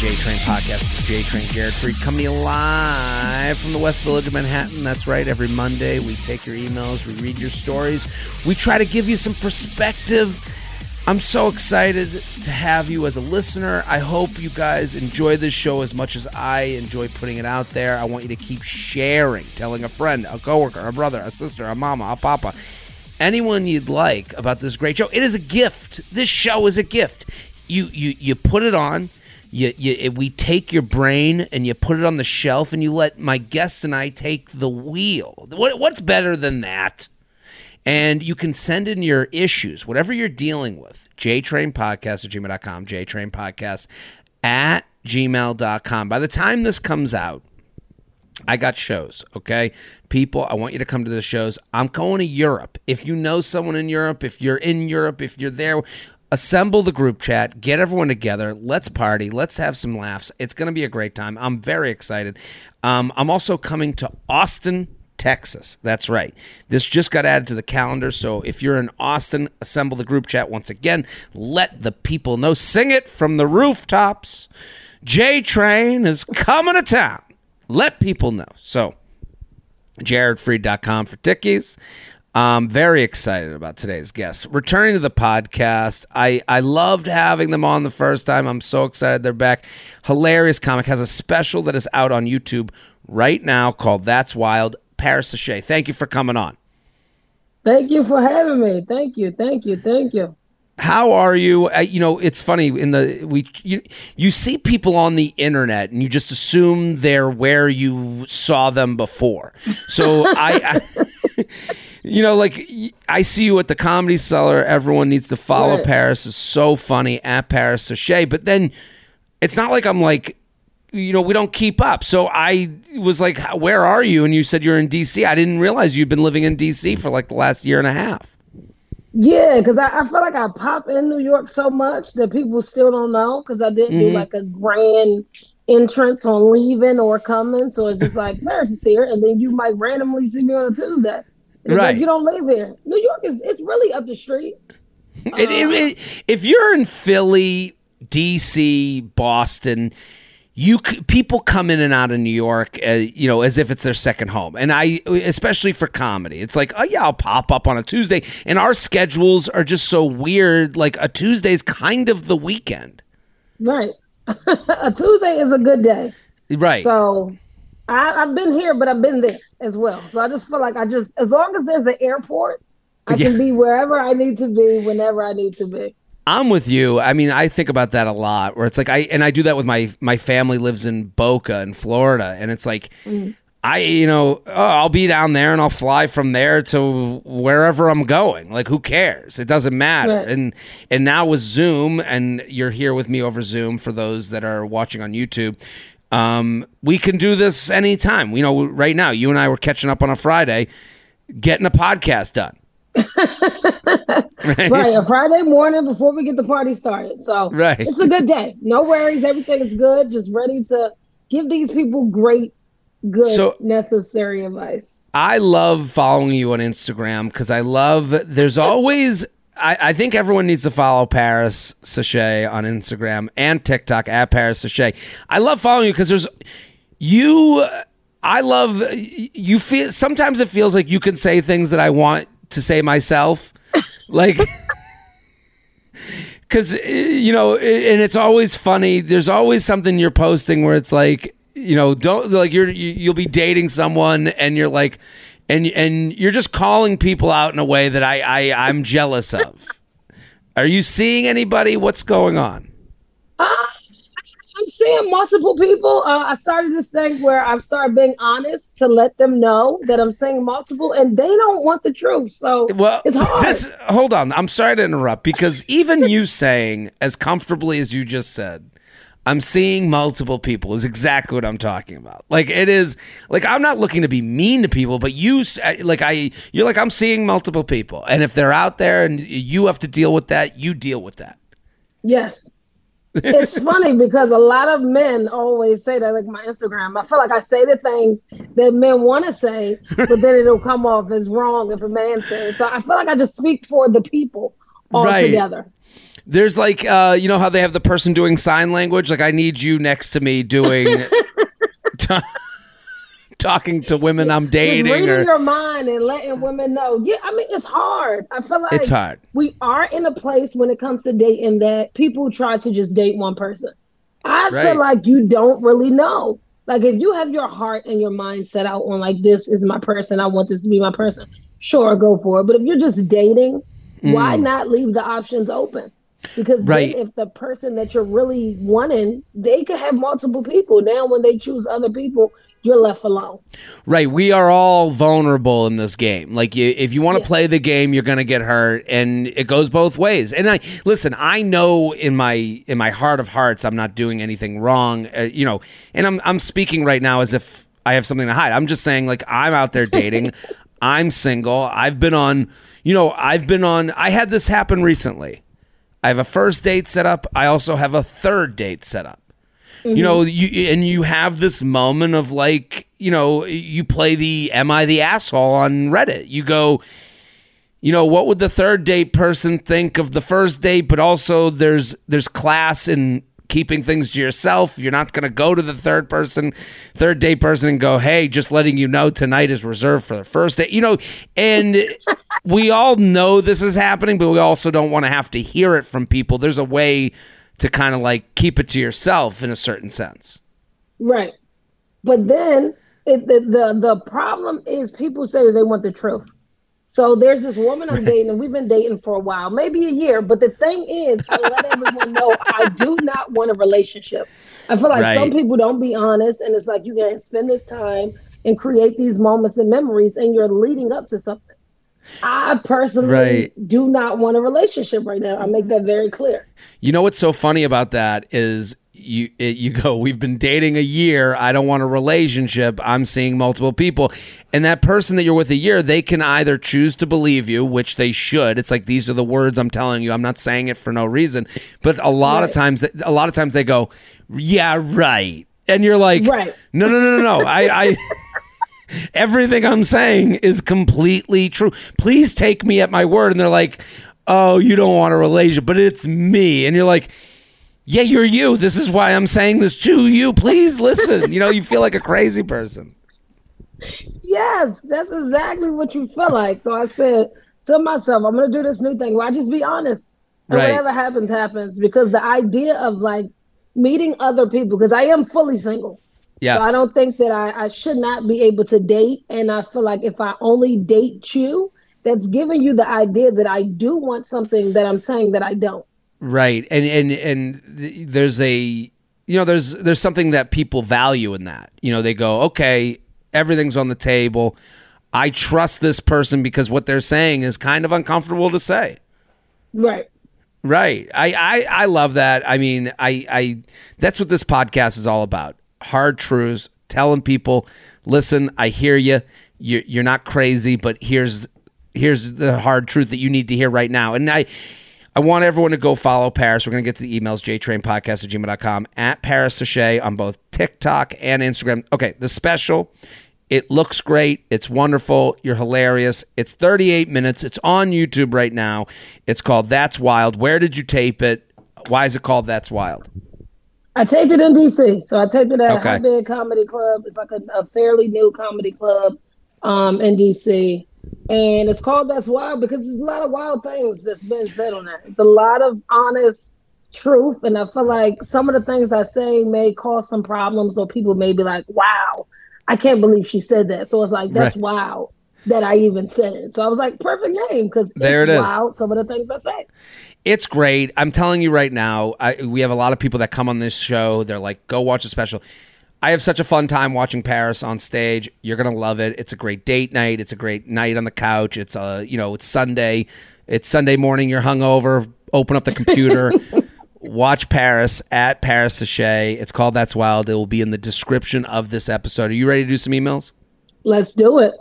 JTrain Podcast. It's the JTrain, Jared Freid, coming to you live from the West Village of Manhattan. That's right. Every Monday, we take your emails, we read your stories, we try to give you some perspective. I'm so excited to have you as a listener. I hope you guys enjoy this show as much as I enjoy putting it out there. I want you to keep sharing, telling a friend, a coworker, a brother, a sister, a mama, a papa, anyone you'd like about this great show. It is a gift. This show is a gift. You put it on. We take your brain and you put it on the shelf and you let my guests and I take the wheel. What's better than that? And you can send in your issues, whatever you're dealing with, jtrainpodcast@gmail.com, jtrainpodcast@gmail.com. By the time this comes out, I got shows, okay? People, I want you to come to the shows. I'm going to Europe. If you know someone in Europe, if you're in Europe, if you're there, assemble the group chat, get everyone together, let's party, let's have some laughs. It's going to be a great time. I'm very excited. I'm also coming to Austin, Texas. That's right. This just got added to the calendar, so if you're in Austin, assemble the group chat once again. Let the people know. Sing it from the rooftops. J-Train is coming to town. Let people know. So, jaredfreid.com for tickies. I'm very excited about today's guests. Returning to the podcast, I loved having them on the first time. I'm so excited they're back. Hilarious comic. Has a special that is out on YouTube right now called That's Wild. Paris Sashay, thank you for coming on. Thank you for having me. Thank you. How are you? You know, it's funny you see people on the internet and you just assume they're where you saw them before. So I you know, like I see you at the Comedy Cellar. Everyone needs to follow right. Paris is so funny at Paris Sashay. But then it's not like I'm like, you know, we don't keep up. So I was like, where are you? And you said you're in D.C. I didn't realize you'd been living in D.C. for like the last year and a half. Yeah, because I feel like I pop in New York so much that people still don't know because I didn't do like a grand entrance on leaving or coming. So it's just like, Paris is here. And then you might randomly see me on a Tuesday. And it's right. Like, you don't live here. New York it's really up the street. If you're in Philly, D.C., Boston, people come in and out of New York, you know, as if it's their second home. And I, especially for comedy, it's like, oh yeah, I'll pop up on a Tuesday. And our schedules are just so weird. Like a Tuesday's kind of the weekend. Right. A Tuesday is a good day. Right. So I've been here, but I've been there as well. So I just feel like as long as there's an airport, I can be wherever I need to be, whenever I need to be. I'm with you. I mean, I think about that a lot where it's like I do that with my family lives in Boca in Florida. And it's like, I'll be down there and I'll fly from there to wherever I'm going. Like, who cares? It doesn't matter. Right. And now with Zoom, and you're here with me over Zoom for those that are watching on YouTube. We can do this anytime. You know, right now, you and I were catching up on a Friday, getting a podcast done. Right, a Friday morning before we get the party started. So right. It's a good day. No worries. Everything is good. Just ready to give these people great, good, necessary advice. I love following you on Instagram because there's always, I think everyone needs to follow Paris Sashay on Instagram and TikTok at Paris Sashay. I love following you because sometimes it feels like you can say things that I want to say myself, like, because, you know, and it's always funny. There's always something you're posting where it's like, you know, don't like you'll be dating someone and you're like, and you're just calling people out in a way that I'm jealous of. Are you seeing anybody? What's going on? I'm seeing multiple people. I started this thing where I've started being honest to let them know that I'm seeing multiple, and they don't want the truth. So it's hard. Hold on. I'm sorry to interrupt because even you saying as comfortably as you just said, I'm seeing multiple people is exactly what I'm talking about. Like it is like, I'm not looking to be mean to people, but you're like, I'm seeing multiple people. And if they're out there and you have to deal with that, you deal with that. Yes. It's funny because a lot of men always say that, like my Instagram. I feel like I say the things that men want to say, but then it'll come off as wrong if a man says. So I feel like I just speak for the people altogether. Right. There's like, you know how they have the person doing sign language? Like, I need you next to me doing, talking to women I'm dating. Just reading your mind and letting women know. Yeah, I mean, it's hard. I feel like it's hard. We are in a place when it comes to dating that people try to just date one person. I feel like you don't really know. Like, if you have your heart and your mind set out on, like, this is my person, I want this to be my person, sure, go for it. But if you're just dating, why not leave the options open? Because then if the person that you're really wanting, they could have multiple people. Now when they choose other people, you're left alone. Right. We are all vulnerable in this game. Like, if you want to play the game, you're going to get hurt, and it goes both ways. And I know in my heart of hearts, I'm not doing anything wrong, and I'm speaking right now as if I have something to hide. I'm just saying, like, I'm out there dating. I'm single. I had this happen recently. I have a first date set up. I also have a third date set up. Mm-hmm. You have this moment of, like, you play the am I the asshole on Reddit. You go, what would the third date person think of the first date? But also there's class in keeping things to yourself. You're not going to go to the third date person and go, hey, just letting you know tonight is reserved for the first date. And we all know this is happening, but we also don't want to have to hear it from people. There's a way to kind of, like, keep it to yourself in a certain sense. Right. But then the problem is people say that they want the truth. So there's this woman I'm dating, and we've been dating for a while, maybe a year. But the thing is, I let everyone know I do not want a relationship. I feel like some people don't be honest, and it's like you can't spend this time and create these moments and memories, and you're leading up to something. I personally do not want a relationship right now. I make that very clear. You know what's so funny about that is you go, we've been dating a year. I don't want a relationship. I'm seeing multiple people. And that person that you're with a year, they can either choose to believe you, which they should. It's like, these are the words I'm telling you. I'm not saying it for no reason. But a lot of times they go, yeah, right. And you're like, no. I everything I'm saying is completely true. Please take me at my word. And they're like, oh, you don't want a relationship, but it's me. And you're like, yeah, you're you. This is why I'm saying this to you. Please listen. You feel like a crazy person. Yes, that's exactly what you feel like. So I said to myself, I'm going to do this new thing where I just be honest. And whatever happens, because the idea of, like, meeting other people, because I am fully single. Yes. So I don't think that I should not be able to date. And I feel like if I only date you, that's giving you the idea that I do want something that I'm saying that I don't. Right. And there's there's something that people value in that. They go, okay, everything's on the table. I trust this person because what they're saying is kind of uncomfortable to say. Right. Right. I love that. I mean, I that's what this podcast is all about. Hard truths, telling people, listen, I hear you. You're not crazy, but here's the hard truth that you need to hear right now. And I want everyone to go follow Paris. We're going to get to the emails, jtrainpodcast@gmail.com, at Paris Sashay on both TikTok and Instagram. Okay, the special, it looks great. It's wonderful. You're hilarious. It's 38 minutes. It's on YouTube right now. It's called That's Wild. Where did you tape it? Why is it called That's Wild? I taped it in D.C. So I taped it at a high-bid comedy club. It's like a fairly new comedy club in D.C., and it's called That's Wild because there's a lot of wild things that's been said on that. It's a lot of honest truth, and I feel like some of the things I say may cause some problems, or people may be like, wow, I can't believe she said that. So it's like, that's wild that I even said it. So I was like, perfect name, because it's wild, some of the things I say. It's great. I'm telling you right now, we have a lot of people that come on this show. They're like, go watch a special. I have such a fun time watching Paris on stage. You're going to love it. It's a great date night. It's a great night on the couch. It's it's Sunday. It's Sunday morning. You're hungover. Open up the computer. Watch Paris at Paris Sashay. It's called That's Wild. It will be in the description of this episode. Are you ready to do some emails? Let's do it.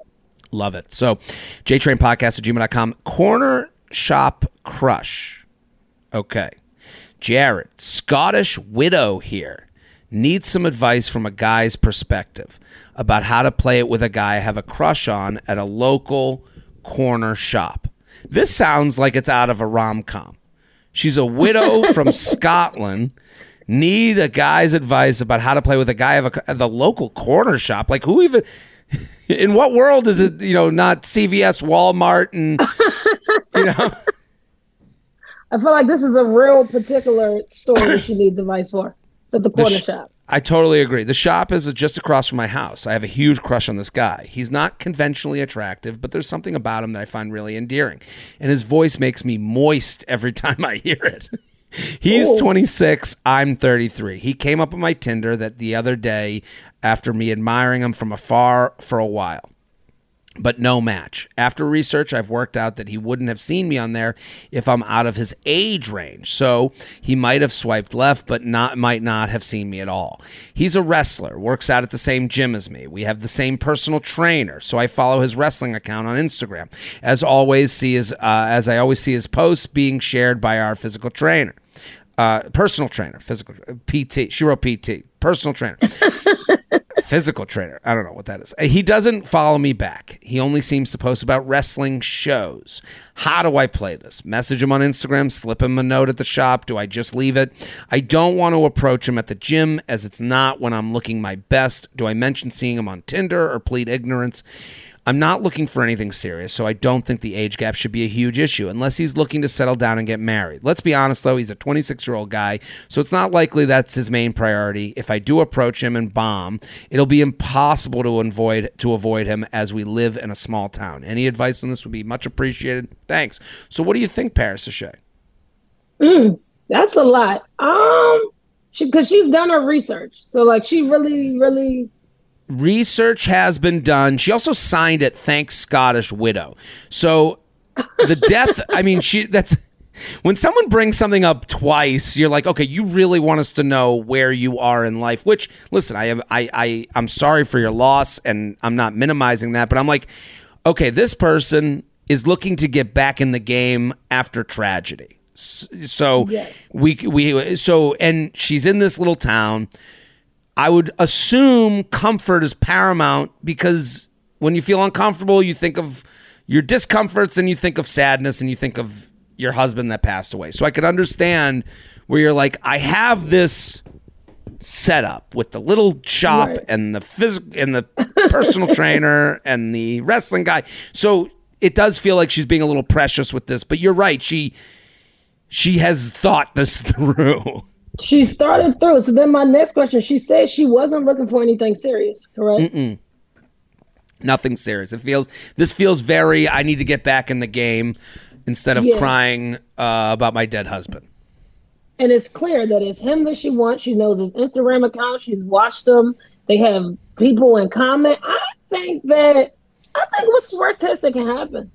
Love it. So, jtrainpodcast@gmail.com. Corner Shop Crush. Okay. Jared, Scottish widow here. Need some advice from a guy's perspective about how to play it with a guy I have a crush on at a local corner shop. This sounds like it's out of a rom-com. She's a widow from Scotland. Need a guy's advice about how to play with a guy at the local corner shop. Like, who even... In what world is it, you know, not CVS, Walmart, and, you know? I feel like this is a real particular store that she needs advice for. It's at the corner shop. I totally agree. The shop is just across from my house. I have a huge crush on this guy. He's not conventionally attractive, but there's something about him that I find really endearing. And his voice makes me moist every time I hear it. He's 26. I'm 33. He came up on my Tinder the other day after me admiring him from afar for a while. But no match. After research, I've worked out that he wouldn't have seen me on there if I'm out of his age range. So he might have swiped left, but might not have seen me at all. He's a wrestler, works out at the same gym as me. We have the same personal trainer, so I follow his wrestling account on Instagram. As I always see his posts being shared by our physical trainer, personal trainer, physical PT. She wrote PT, personal trainer. Physical trainer. I don't know what that is. He doesn't follow me back. He only seems to post about wrestling shows. How do I play this? Message him on Instagram, slip him a note at the shop. Do I just leave it? I don't want to approach him at the gym as it's not when I'm looking my best. Do I mention seeing him on Tinder or plead ignorance? I'm not looking for anything serious, so I don't think the age gap should be a huge issue unless he's looking to settle down and get married. Let's be honest, though. He's a 26-year-old guy, so it's not likely that's his main priority. If I do approach him and bomb, it'll be impossible to avoid him as we live in a small town. Any advice on this would be much appreciated. Thanks. So what do you think, Paris Sashay? That's a lot. Because she's done her research. So, like, she really, really... Research has been done. She also signed it, "Thanks, Scottish Widow." So the death, I mean, that's when someone brings something up twice, you're like, okay, you really want us to know where you are in life, which, listen, I'm sorry for your loss and I'm not minimizing that, but I'm like, okay, this person is looking to get back in the game after tragedy. So yes. And she's in this little town. I would assume comfort is paramount because when you feel uncomfortable, you think of your discomforts and you think of sadness and you think of your husband that passed away. So I could understand where you're like, I have this setup with the little shop and the physical and the personal trainer and the wrestling guy. So it does feel like she's being a little precious with this, but you're right. She has thought this through. She started through. So then my next question, she said she wasn't looking for anything serious, correct? Mm-mm. Nothing serious. This feels very, I need to get back in the game instead of crying about my dead husband. And it's clear that it's him that she wants. She knows his Instagram account. She's watched them. They have people in common. I think what's the worst test that can happen?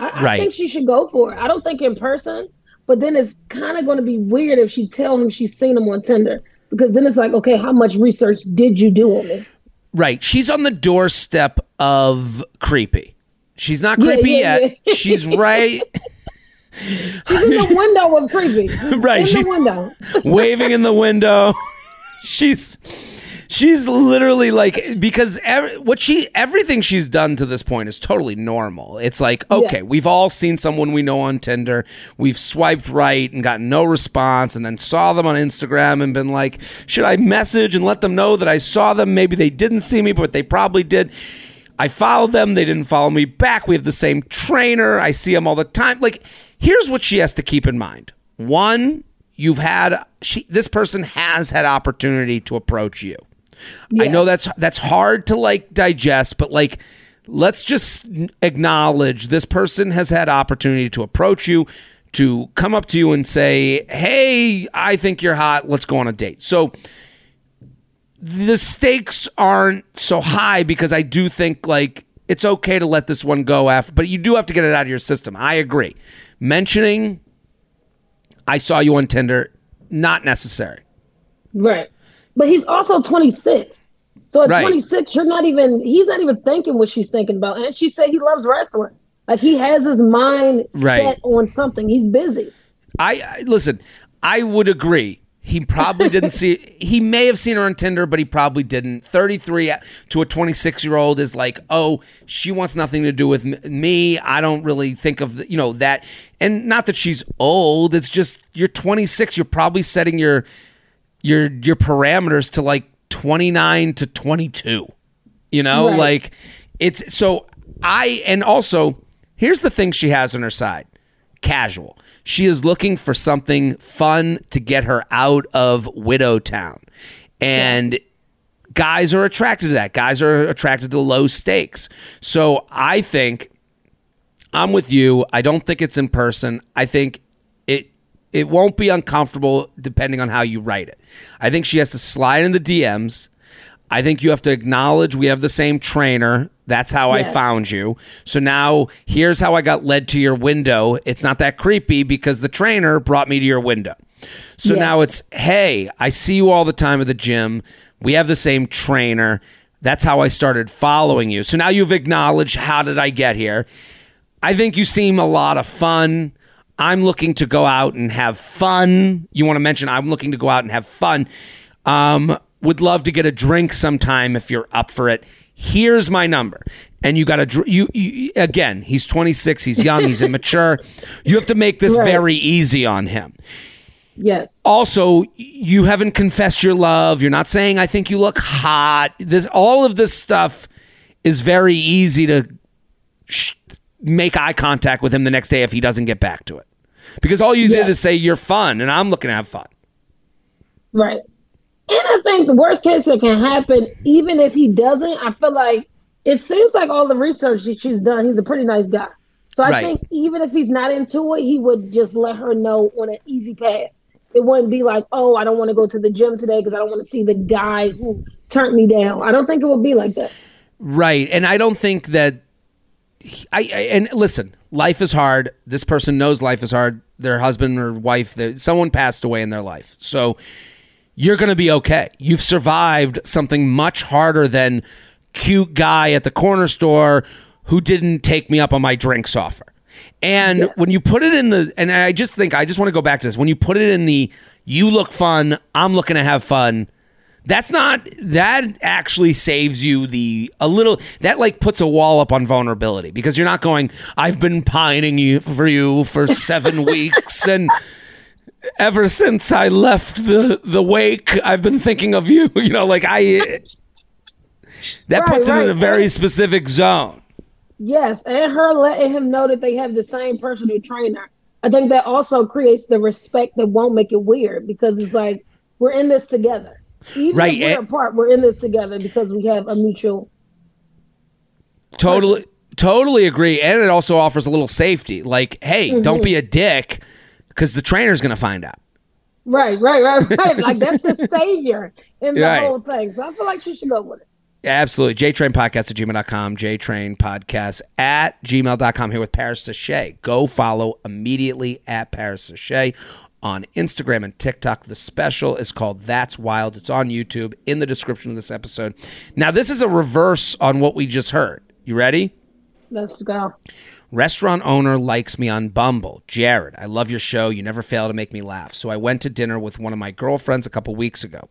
I think she should go for it. I don't think in person. But then it's kind of going to be weird if she tells him she's seen him on Tinder, because then it's like, okay, how much research did you do on me? Right. She's on the doorstep of creepy. She's not creepy yet. Yeah. She's right. She's in the window of creepy. She's right. She's in the window. Waving in the window. She's literally like, because everything she's done to this point is totally normal. It's like, okay, we've all seen someone we know on Tinder. We've swiped right and gotten no response and then saw them on Instagram and been like, should I message and let them know that I saw them? Maybe they didn't see me, but they probably did. I followed them. They didn't follow me back. We have the same trainer. I see them all the time. Like, here's what she has to keep in mind. One, this person has had opportunity to approach you. Yes. I know that's hard to like digest, but like, let's just acknowledge this person has had opportunity to approach you, to come up to you and say, hey, I think you're hot. Let's go on a date. So the stakes aren't so high because I do think like it's okay to let this one go after, but you do have to get it out of your system. I agree. Mentioning I saw you on Tinder, not necessary. Right. But he's also 26. So at 26, he's not even thinking what she's thinking about. And she said he loves wrestling. Like, he has his mind set on something. He's busy. I would agree. He probably didn't see, he may have seen her on Tinder, but he probably didn't. 33 to a 26-year-old is like, oh, she wants nothing to do with me. I don't really think of, you know, that. And not that she's old. It's just, you're 26. You're probably setting your parameters to like 29 to 22, you know, right. Like it's so I, and also here's the thing she has on her side. Casual. She is looking for something fun to get her out of Widow Town. And yes. Guys are attracted to that. Guys are attracted to low stakes. So I think I'm with you. I don't think it's in person. I think it won't be uncomfortable depending on how you write it. I think she has to slide in the DMs. I think you have to acknowledge we have the same trainer. That's how yes. I found you. So now here's how I got led to your window. It's not that creepy because the trainer brought me to your window. So yes. Now it's, hey, I see you all the time at the gym. We have the same trainer. That's how I started following you. So now you've acknowledged, how did I get here? I think you seem a lot of fun. I'm looking to go out and have fun. You want to mention I'm looking to go out and have fun. Would love to get a drink sometime if you're up for it. Here's my number. And you got to, you again, he's 26, he's young, he's immature. You have to make this right. very easy on him. Yes. Also, you haven't confessed your love. You're not saying, I think you look hot. This, all of this stuff is very easy to make eye contact with him the next day if he doesn't get back to it. Because all you yes. did is say, you're fun, and I'm looking to have fun. Right. And I think the worst case that can happen, even if he doesn't, I feel like it seems like all the research that she's done, he's a pretty nice guy. So I right. think even if he's not into it, he would just let her know on an easy path. It wouldn't be like, oh, I don't want to go to the gym today because I don't want to see the guy who turned me down. I don't think it would be like that. Right. And I don't think that and listen, life is hard. This person knows life is hard. Their husband or wife, someone passed away in their life. So you're going to be okay. You've survived something much harder than cute guy at the corner store who didn't take me up on my drinks offer. And yes. when you put it in the, and I just want to go back to this. When you put it in the, you look fun, I'm looking to have fun. That actually saves you that like puts a wall up on vulnerability because you're not going, I've been pining for you for 7 weeks and ever since I left the wake, I've been thinking of you. You know, like that puts him in a very specific zone. Yes, and her letting him know that they have the same personal trainer. I think that also creates the respect that won't make it weird because it's like we're in this together. Even right. if we're apart, we're in this together because we have a mutual. Totally, person. Totally agree, and it also offers a little safety. Like, hey, mm-hmm. don't be a dick. Because the trainer's going to find out. Right. Like, that's the savior in the right. whole thing. So I feel like she should go with it. Absolutely. JTrainPodcast@gmail.com. JTrainPodcast@gmail.com. Here with Paris Sashay. Go follow immediately at Paris Sashay on Instagram and TikTok. The special is called That's Wild. It's on YouTube in the description of this episode. Now, this is a reverse on what we just heard. You ready? Let's go. Restaurant owner likes me on Bumble. Jared, I love your show. You never fail to make me laugh. So I went to dinner with one of my girlfriends a couple weeks ago.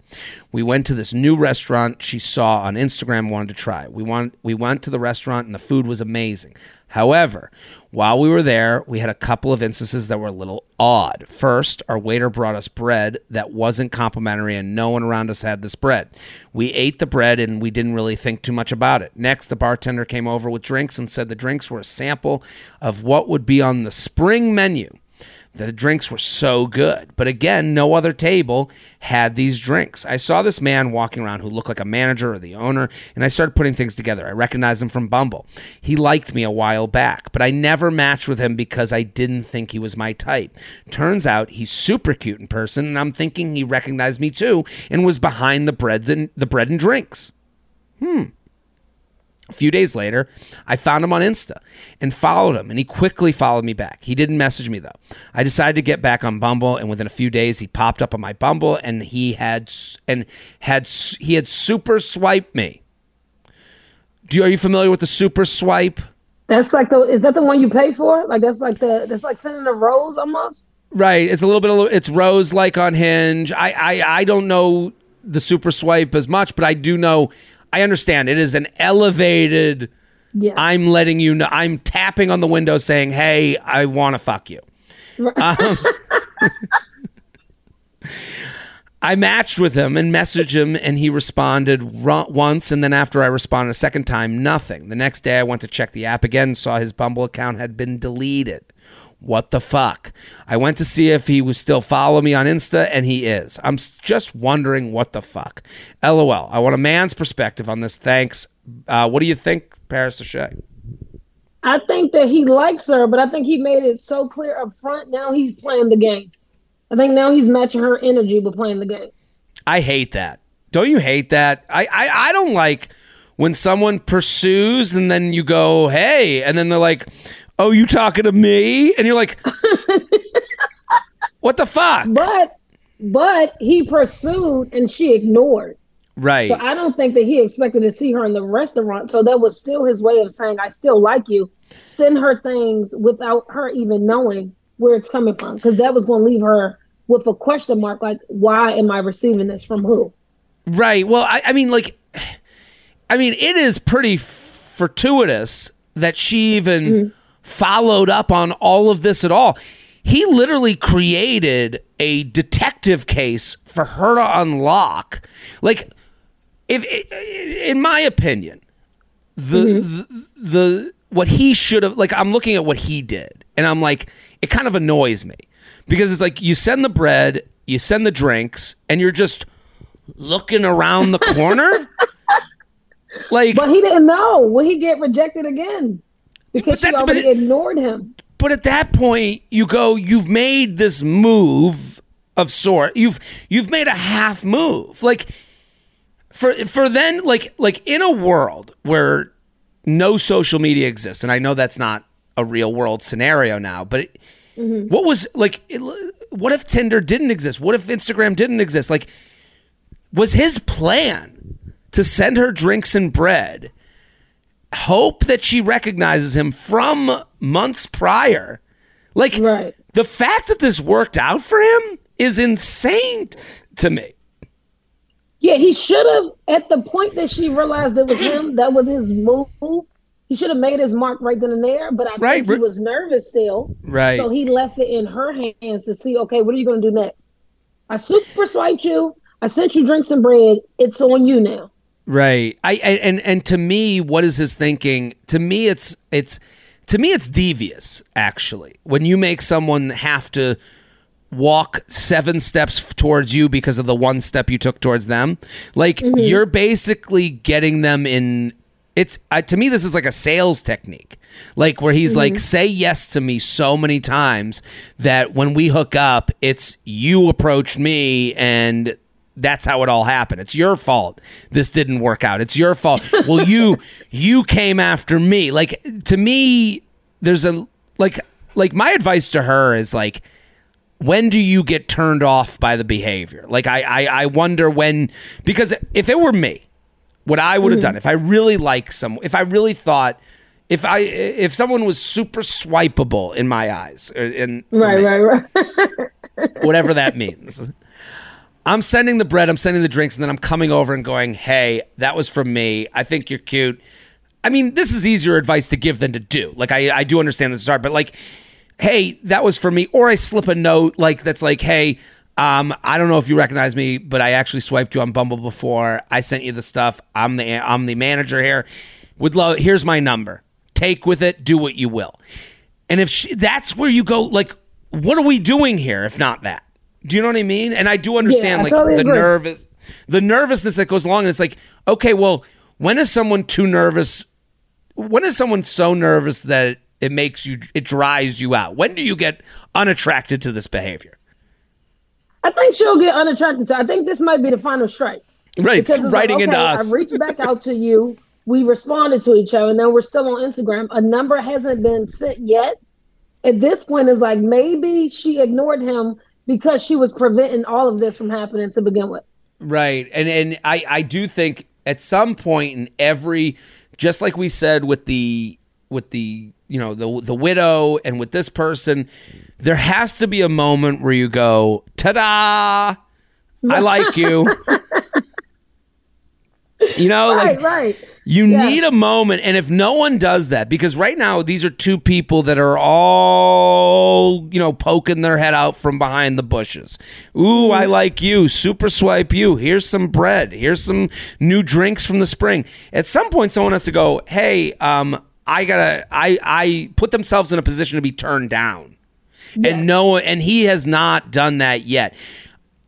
We went to this new restaurant she saw on Instagram, wanted to try. We went to the restaurant and the food was amazing. However, while we were there, we had a couple of instances that were a little odd. First, our waiter brought us bread that wasn't complimentary and no one around us had this bread. We ate the bread and we didn't really think too much about it. Next, the bartender came over with drinks and said the drinks were a sample of what would be on the spring menu. The drinks were so good. But again, no other table had these drinks. I saw this man walking around who looked like a manager or the owner, and I started putting things together. I recognized him from Bumble. He liked me a while back, but I never matched with him because I didn't think he was my type. Turns out he's super cute in person, and I'm thinking he recognized me too and was behind the bread and drinks. A few days later, I found him on Insta and followed him, and he quickly followed me back. He didn't message me, though. I decided to get back on Bumble, and within a few days, he popped up on my Bumble, and he had super swiped me. Are you familiar with the super swipe? Is that the one you pay for? Like that's like sending a rose almost? Right. It's a little bit of, it's rose-like on Hinge. I don't know the super swipe as much, but I do know, I understand it is an elevated, yeah. I'm letting you know, I'm tapping on the window saying, hey, I want to fuck you. I matched with him and messaged him, and he responded once, and then after I responded a second time, nothing. The next day I went to check the app again and saw his Bumble account had been deleted. What the fuck? I went to see if he would still follow me on Insta, and he is. I'm just wondering what the fuck. LOL. I want a man's perspective on this. Thanks. What do you think, Paris Sashay? I think that he likes her, but I think he made it so clear up front. Now he's playing the game. I think now he's matching her energy with playing the game. I hate that. Don't you hate that? I don't like when someone pursues and then you go, hey, and then they're like, oh, you talking to me? And you're like, what the fuck? But he pursued and she ignored. Right. So I don't think that he expected to see her in the restaurant. So that was still his way of saying, I still like you. Send her things without her even knowing where it's coming from. Because that was going to leave her with a question mark. Like, why am I receiving this from who? Right. Well, I mean, it is pretty fortuitous that she even followed up on all of this at all. He literally created a detective case for her to unlock. Like, in my opinion, the what he should have, like, I'm looking at what he did, and I'm like, it kind of annoys me, because it's like, you send the bread, you send the drinks, and you're just looking around the corner. Like, but he didn't know. Will he get rejected again? Because she already ignored him. But at that point, you go, you've made this move of sort. You've made a half move. Like, for then, like in a world where no social media exists, and I know that's not a real world scenario now, but what was, like, what if Tinder didn't exist? What if Instagram didn't exist? Like, was his plan to send her drinks and bread, hope that she recognizes him from months prior? Like, right. The fact that this worked out for him is insane to me. Yeah, he should have, at the point that she realized it was him, that was his move. He should have made his mark right then and there, but I think he was nervous still. Right. So he left it in her hands to see, okay, what are you going to do next? I super swiped you. I sent you drinks and bread. It's on you now. Right. And to me, what is his thinking? To me, it's devious, actually, when you make someone have to walk 7 steps towards you because of the 1 step you took towards them. Like, you're basically getting them in. It's to me, this is like a sales technique, like where he's like, say yes to me so many times that when we hook up, it's you approached me and that's how it all happened. It's your fault. This didn't work out. It's your fault. Well, you came after me. Like, to me, there's a like my advice to her is, like, when do you get turned off by the behavior? Like, I wonder when, because if it were me, what I would have done, if I really liked someone, if I really thought, if someone was super swipeable in my eyes, and right, whatever that means. I'm sending the bread, I'm sending the drinks, and then I'm coming over and going, hey, that was from me. I think you're cute. I mean, this is easier advice to give than to do. Like, I do understand this is hard, but, like, hey, that was from me. Or I slip a note, like, that's like, hey, I don't know if you recognize me, but I actually swiped you on Bumble before. I sent you the stuff. I'm the manager here. Would love, here's my number. Take with it, do what you will. And if that's where you go, like, what are we doing here if not that? Do you know what I mean? And I do understand, yeah, I totally agree. The nervousness that goes along. And it's like, okay, well, when is someone too nervous? When is someone so nervous that it makes you, it dries you out? When do you get unattracted to this behavior? I think she'll get unattracted to. I think this might be the final strike. Right, because it's writing like, okay, into us. I reached back out to you. We responded to each other, and then we're still on Instagram. A number hasn't been sent yet. At this point, it's like maybe she ignored him because she was preventing all of this from happening to begin with. Right. And I do think at some point in every, just like we said with the you know, the widow and with this person, there has to be a moment where you go, ta-da, I like you. You know, right, like, right. You need a moment. And if no one does that, because right now these are two people that are all, you know, poking their head out from behind the bushes. Ooh, I like you. Super swipe you. Here's some bread. Here's some new drinks from the spring. At some point, someone has to go, hey, I put themselves in a position to be turned down. Yes. And no, and he has not done that yet.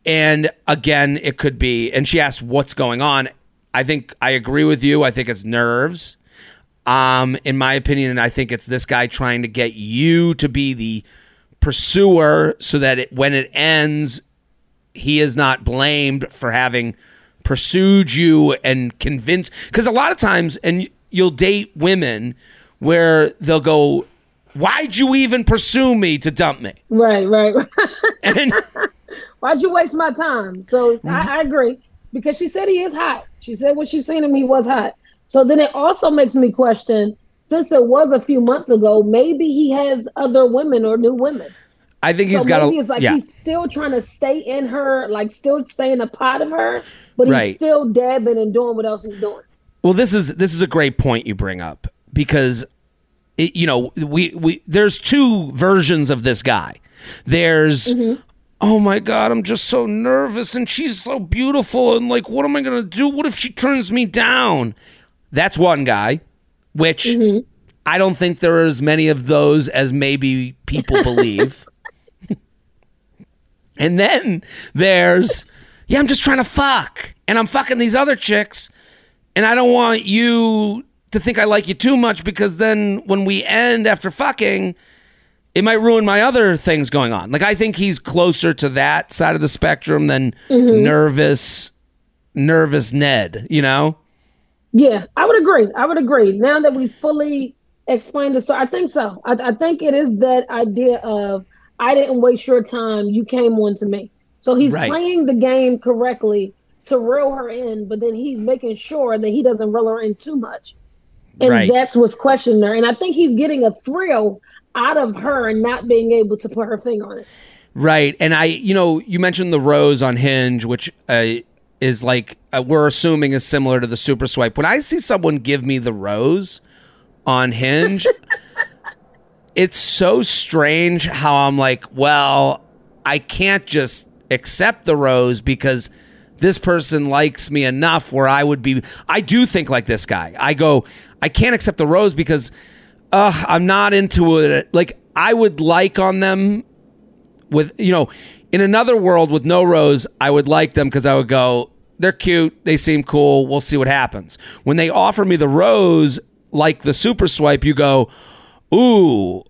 And again, it could be, and she asked what's going on. I think I agree with you. I think it's nerves, in my opinion. And I think it's this guy trying to get you to be the pursuer so that when it ends, he is not blamed for having pursued you and convinced. Because a lot of times, and you'll date women where they'll go, why'd you even pursue me to dump me? Right. And why'd you waste my time? So I agree. Because she said he is hot. She said when she seen him, he was hot. So then it also makes me question, since it was a few months ago, maybe he has other women or new women. I think he's got a... It's like he's still trying to stay in her, like still stay in a pot of her, but he's still dabbing and doing what else he's doing. Well, this is a great point you bring up, because, there's two versions of this guy. There's... Mm-hmm. Oh my God, I'm just so nervous and she's so beautiful and like, what am I going to do? What if she turns me down? That's one guy, which I don't think there are as many of those as maybe people believe. And then there's, I'm just trying to fuck and I'm fucking these other chicks and I don't want you to think I like you too much, because then when we end after fucking... it might ruin my other things going on. Like, I think he's closer to that side of the spectrum than nervous Ned, you know? Yeah, I would agree. Now that we've fully explained the story, I think so. I think it is that idea of, I didn't waste your time, you came on to me. So he's playing the game correctly to reel her in, but then he's making sure that he doesn't reel her in too much. And that's what's questioning her. And I think he's getting a thrill out of her and not being able to put her finger on it. Right. And you mentioned the rose on Hinge, which is like, we're assuming is similar to the super swipe. When I see someone give me the rose on Hinge, it's so strange how I'm like, well, I can't just accept the rose because this person likes me enough where I do think like this guy. I go, I can't accept the rose because... I'm not into it. Like, I would like on them with, in another world with no rose, I would like them because I would go, they're cute. They seem cool. We'll see what happens. When they offer me the rose, like the super swipe, you go, ooh,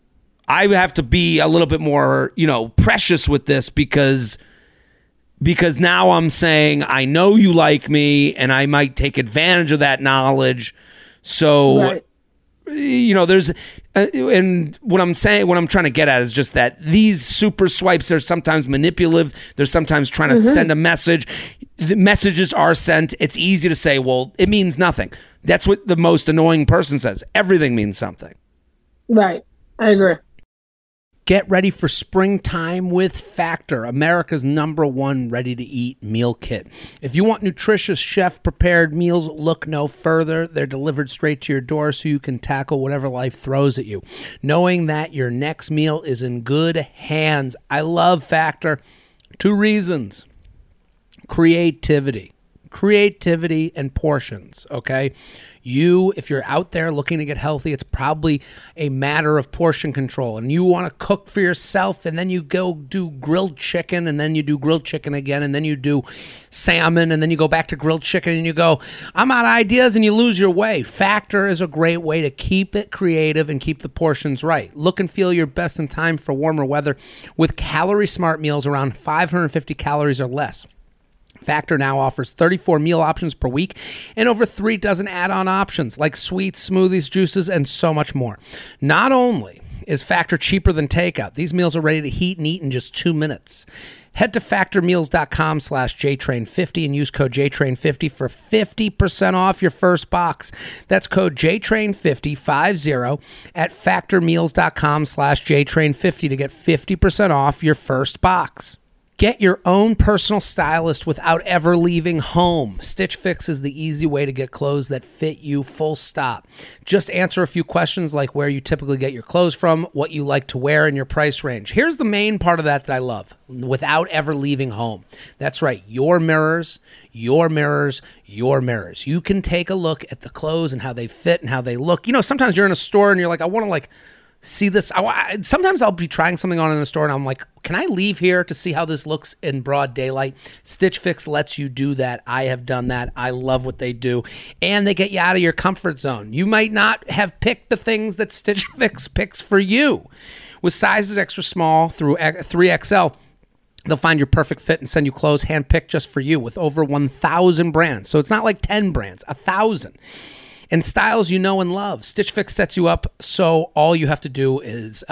I have to be a little bit more, precious with this because now I'm saying I know you like me and I might take advantage of that knowledge. So... Right. There's, and what I'm trying to get at is just that these super swipes are sometimes manipulative. They're sometimes trying to send a message. The messages are sent. It's easy to say, well, it means nothing. That's what the most annoying person says. Everything means something. Right. I agree. Get ready for springtime with Factor, America's #1 ready-to-eat meal kit. If you want nutritious, chef-prepared meals, look no further. They're delivered straight to your door so you can tackle whatever life throws at you, knowing that your next meal is in good hands. I love Factor. 2 reasons. Creativity and portions, okay? If you're out there looking to get healthy, it's probably a matter of portion control, and you want to cook for yourself, and then you go do grilled chicken, and then you do grilled chicken again, and then you do salmon, and then you go back to grilled chicken, and you go, I'm out of ideas, and you lose your way. Factor is a great way to keep it creative and keep the portions right. Look and feel your best in time for warmer weather with calorie-smart meals around 550 calories or less. Factor now offers 34 meal options per week and over 3 dozen add-on options like sweets, smoothies, juices, and so much more. Not only is Factor cheaper than takeout, these meals are ready to heat and eat in just 2 minutes. Head to factormeals.com/JTrain50 and use code JTrain50 for 50% off your first box. That's code JTrain50 at factormeals.com/JTrain50 to get 50% off your first box. Get your own personal stylist without ever leaving home. Stitch Fix is the easy way to get clothes that fit you, full stop. Just answer a few questions like where you typically get your clothes from, what you like to wear, and your price range. Here's the main part of that I love. Without ever leaving home. That's right. Your mirrors, your mirrors, your mirrors. You can take a look at the clothes and how they fit and how they look. You know, sometimes you're in a store and you're like, I want to like see this. Sometimes I'll be trying something on in a store and I'm like, can I leave here to see how this looks in broad daylight? Stitch Fix lets you do that. I have done that. I love what they do. And they get you out of your comfort zone. You might not have picked the things that Stitch Fix picks for you. With sizes extra small through 3XL, they'll find your perfect fit and send you clothes handpicked just for you with over 1,000 brands. So it's not like 10 brands, 1,000. And styles you know and love. Stitch Fix sets you up, so all you have to do is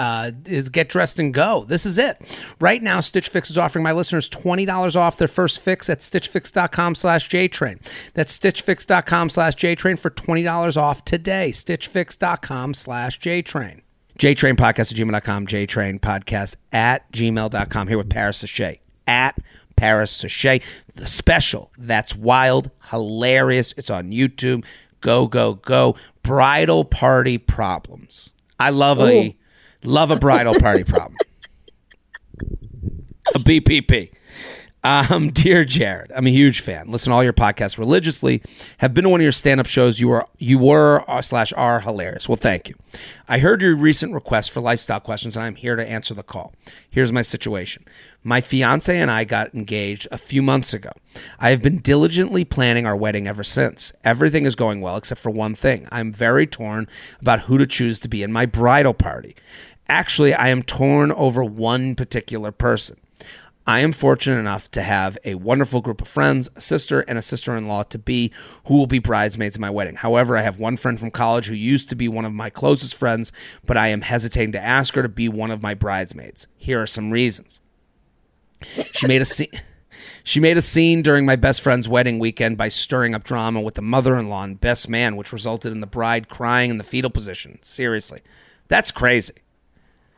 get dressed and go. This is it. Right now, Stitch Fix is offering my listeners $20 off their first fix at stitchfix.com/JTrain. That's stitchfix.com/JTrain for $20 off today. Stitchfix.com/JTrain. JTrainPodcast@gmail.com. JTrainPodcast@gmail.com. Here with Paris Sashay at Paris Sashay. The special, that's wild, hilarious. It's on YouTube. Go, go, go. Bridal party problems. I love a bridal party problem. A BPP. Dear Jared, I'm a huge fan. Listen to all your podcasts religiously. Have been to one of your stand-up shows. You were/are hilarious. Well, thank you. I heard your recent request for lifestyle questions, and I'm here to answer the call. Here's my situation. My fiance and I got engaged a few months ago. I have been diligently planning our wedding ever since. Everything is going well except for one thing. I'm very torn about who to choose to be in my bridal party. Actually, I am torn over one particular person. I am fortunate enough to have a wonderful group of friends, a sister, and a sister-in-law-to-be who will be bridesmaids at my wedding. However, I have one friend from college who used to be one of my closest friends, but I am hesitating to ask her to be one of my bridesmaids. Here are some reasons. She made a scene during my best friend's wedding weekend by stirring up drama with the mother-in-law and best man, which resulted in the bride crying in the fetal position. Seriously. That's crazy.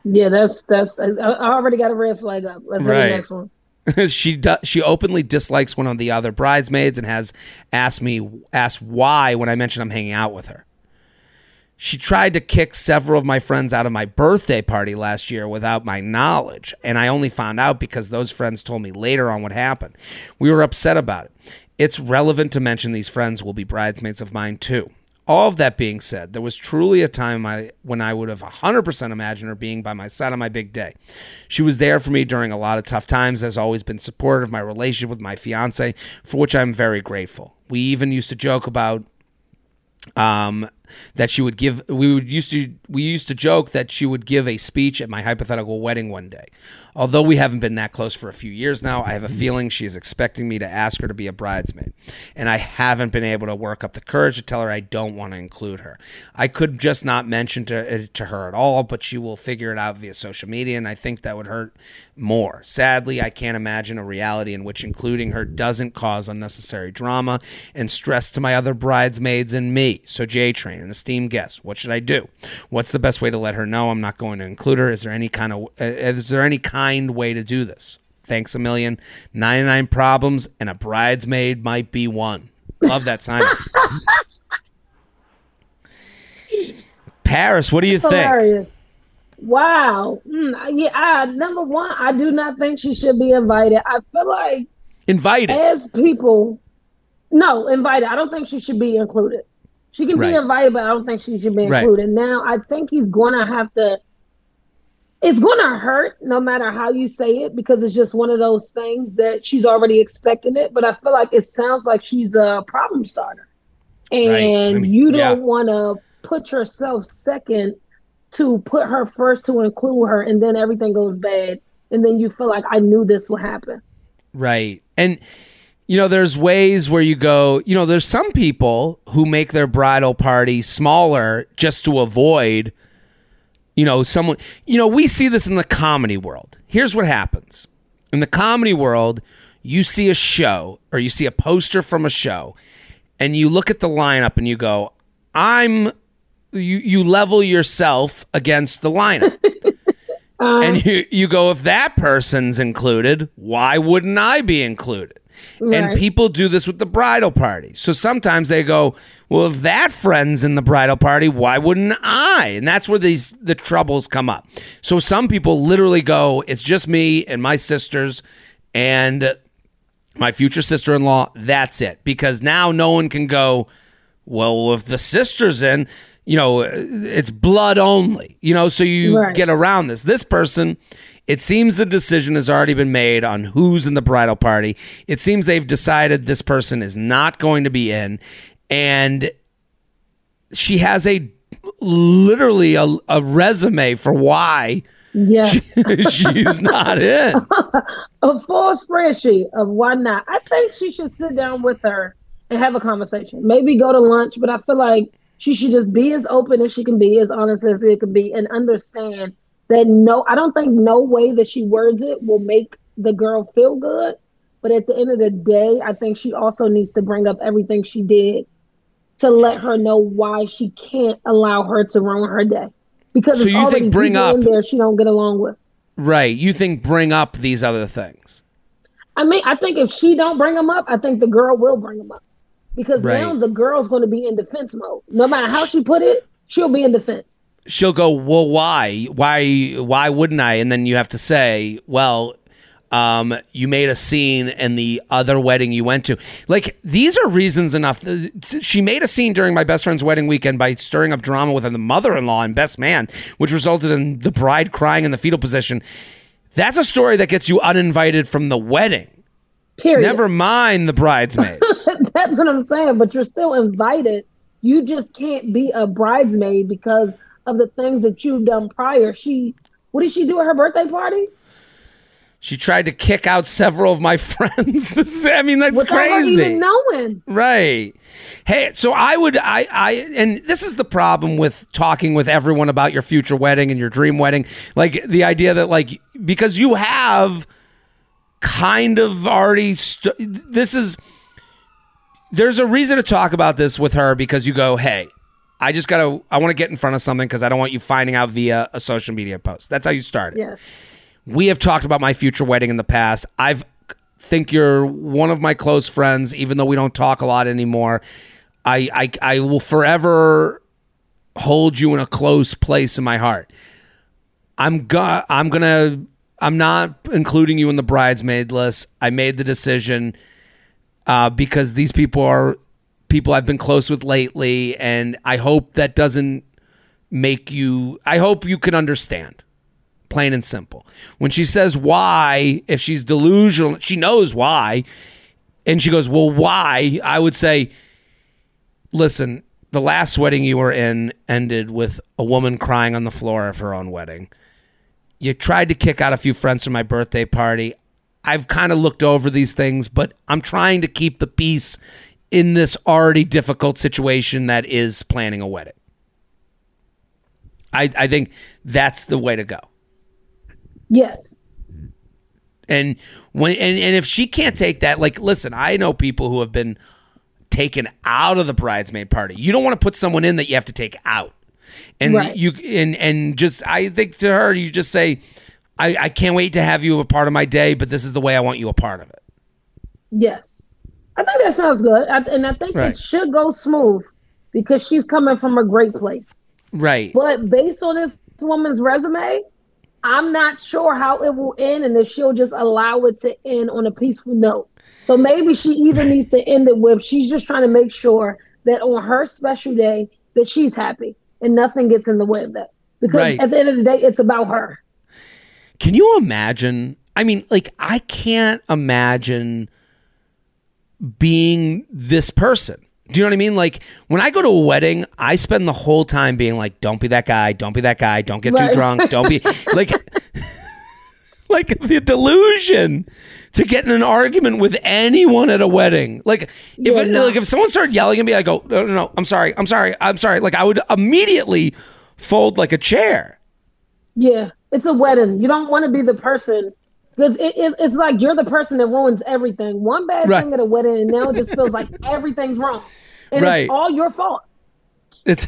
Yeah, that's. I already got a red flag up. Let's do the next one. She openly dislikes one of the other bridesmaids and has asked why when I mentioned I'm hanging out with her. She tried to kick several of my friends out of my birthday party last year without my knowledge, and I only found out because those friends told me later on what happened. We were upset about it. It's relevant to mention these friends will be bridesmaids of mine too. All of that being said, there was truly a time when I would have 100% imagined her being by my side on my big day. She was there for me during a lot of tough times, has always been supportive of my relationship with my fiance, for which I'm very grateful. We even used to joke about that she would give. We used to joke that she would give a speech at my hypothetical wedding one day. Although we haven't been that close for a few years now, I have a feeling she is expecting me to ask her to be a bridesmaid, and I haven't been able to work up the courage to tell her I don't want to include her. I could just not mention to her at all, but she will figure it out via social media, and I think that would hurt more. Sadly, I can't imagine a reality in which including her doesn't cause unnecessary drama and stress to my other bridesmaids and me. So JTrain, an esteemed guest, what should I do? What's the best way to let her know I'm not going to include her? Is there any kind way to do this? Thanks a million. 99 problems and a bridesmaid might be one. Love that sign. Paris, what do you think? Hilarious. Wow. Number one, I do not think she should be invited. I feel like invited. I don't think she should be included. She can be invited, but I don't think she should be included. Now, I think he's going to have to. It's going to hurt no matter how you say it, because it's just one of those things that she's already expecting it. But I feel like it sounds like she's a problem starter. And you don't want to put yourself second to put her first to include her. And then everything goes bad. And then you feel like I knew this would happen. Right. And, you know, there's ways where you go, you know, there's some people who make their bridal party smaller just to avoid, you know, someone, you know, we see this in the comedy world. Here's what happens. In the comedy world, you see a show or you see a poster from a show and you look at the lineup and you go, you level yourself against the lineup. And you go, if that person's included, why wouldn't I be included? Right. And people do this with the bridal party. So sometimes they go, well, if that friend's in the bridal party, why wouldn't I? And that's where the troubles come up. So some people literally go, it's just me and my sisters and my future sister-in-law. That's it. Because now no one can go, well, if the sister's in, you know, it's blood only, you know, so you right. get around this. This person, it seems the decision has already been made on who's in the bridal party. It seems they've decided this person is not going to be in. And she has literally a resume for why yes. she's not in. A full spreadsheet of why not. I think she should sit down with her and have a conversation. Maybe go to lunch, but I feel like she should just be as open as she can be, as honest as it can be, and understand that I don't think no way that she words it will make the girl feel good. But at the end of the day, I think she also needs to bring up everything she did to let her know why she can't allow her to ruin her day. Because so it's you already think bring up in there she don't get along with. Right. You think bring up these other things. I mean, I think if she don't bring them up, I think the girl will bring them up. Because right. now the girl's going to be in defense mode. No matter how she put it, she'll be in defense. She'll go, well, why? Why wouldn't I? And then you have to say, well, you made a scene in the other wedding you went to. Like, these are reasons enough. She made a scene during my best friend's wedding weekend by stirring up drama with the mother-in-law and best man, which resulted in the bride crying in the fetal position. That's a story that gets you uninvited from the wedding. Period. Never mind the bridesmaids. That's what I'm saying, but you're still invited. You just can't be a bridesmaid because of the things that you've done prior. What did she do at her birthday party? She tried to kick out several of my friends. That's without crazy. Without even knowing. Right. Hey, so and this is the problem with talking with everyone about your future wedding and your dream wedding. Like, the idea that, like, because you have kind of already, there's a reason to talk about this with her, because you go, hey, I want to get in front of something because I don't want you finding out via a social media post. That's how you started. Yes. We have talked about my future wedding in the past. I think you're one of my close friends, even though we don't talk a lot anymore. I will forever hold you in a close place in my heart. I'm not including you in the bridesmaid list. I made the decision because these people are people I've been close with lately, and I hope that doesn't make you... I hope you can understand, plain and simple. When she says why, if she's delusional, she knows why, and she goes, well, why? I would say, listen, the last wedding you were in ended with a woman crying on the floor of her own wedding. You tried to kick out a few friends from my birthday party. I've kind of looked over these things, but I'm trying to keep the peace in this already difficult situation that is planning a wedding. I think that's the way to go. Yes. And if she can't take that, like, listen, I know people who have been taken out of the bridesmaid party. You don't want to put someone in that you have to take out. And right. I think to her, you just say, I can't wait to have you a part of my day, but this is the way I want you a part of it. Yes. I think that sounds good. I think right. it should go smooth because she's coming from a great place. Right. But based on this woman's resume, I'm not sure how it will end and if she'll just allow it to end on a peaceful note. So maybe she even right. needs to end it with, she's just trying to make sure that on her special day that she's happy. And nothing gets in the way of that. Because right. at the end of the day, it's about her. Can you imagine? I mean, like, I can't imagine being this person. Do you know what I mean? Like, when I go to a wedding, I spend the whole time being like, don't be that guy. Don't be that guy. Don't get right. too drunk. Don't be like the delusion to get in an argument with anyone at a wedding. Like, if someone started yelling at me, I go, no, I'm sorry. Like, I would immediately fold like a chair. Yeah, it's a wedding. You don't want to be the person Because it's like you're the person that ruins everything. One bad thing at a wedding, and now it just feels like everything's wrong. And it's all your fault. It's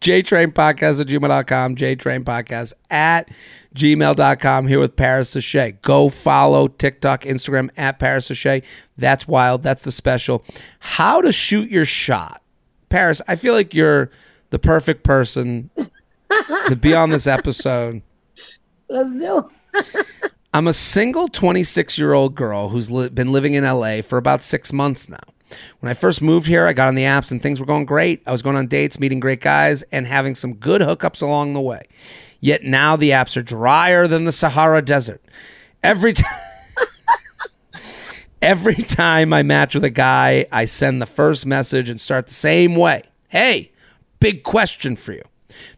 JTrainPodcast@gmail.com, JTrainPodcast@gmail.com, here with Paris Sashay. Go follow TikTok, Instagram, @Paris Sashay. That's wild. That's the special. How to shoot your shot. Paris, I feel like you're the perfect person to be on this episode. Let's do it. I'm a single 26-year-old girl who's been living in LA for about 6 months now. When I first moved here, I got on the apps and things were going great. I was going on dates, meeting great guys, and having some good hookups along the way. Yet now the apps are drier than the Sahara Desert. Every time I match with a guy, I send the first message and start the same way. Hey, big question for you.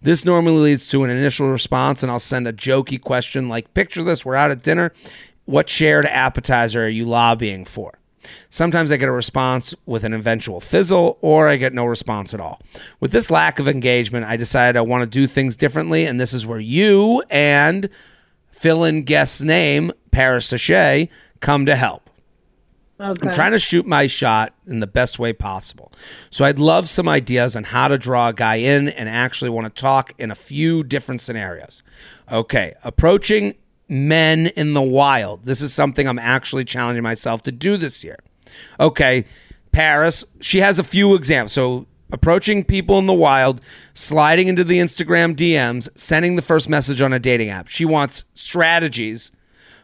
This normally leads to an initial response, and I'll send a jokey question like, picture this, we're out at dinner. What shared appetizer are you lobbying for? Sometimes I get a response with an eventual fizzle, or I get no response at all. With this lack of engagement, I decided I want to do things differently, and this is where you and fill-in guest's name, Paris Sashay, come to help. Okay. I'm trying to shoot my shot in the best way possible. So I'd love some ideas on how to draw a guy in and actually want to talk in a few different scenarios. Okay, approaching men in the wild. This is something I'm actually challenging myself to do this year. Okay, Paris, she has a few examples. So approaching people in the wild, sliding into the Instagram DMs, sending the first message on a dating app. She wants strategies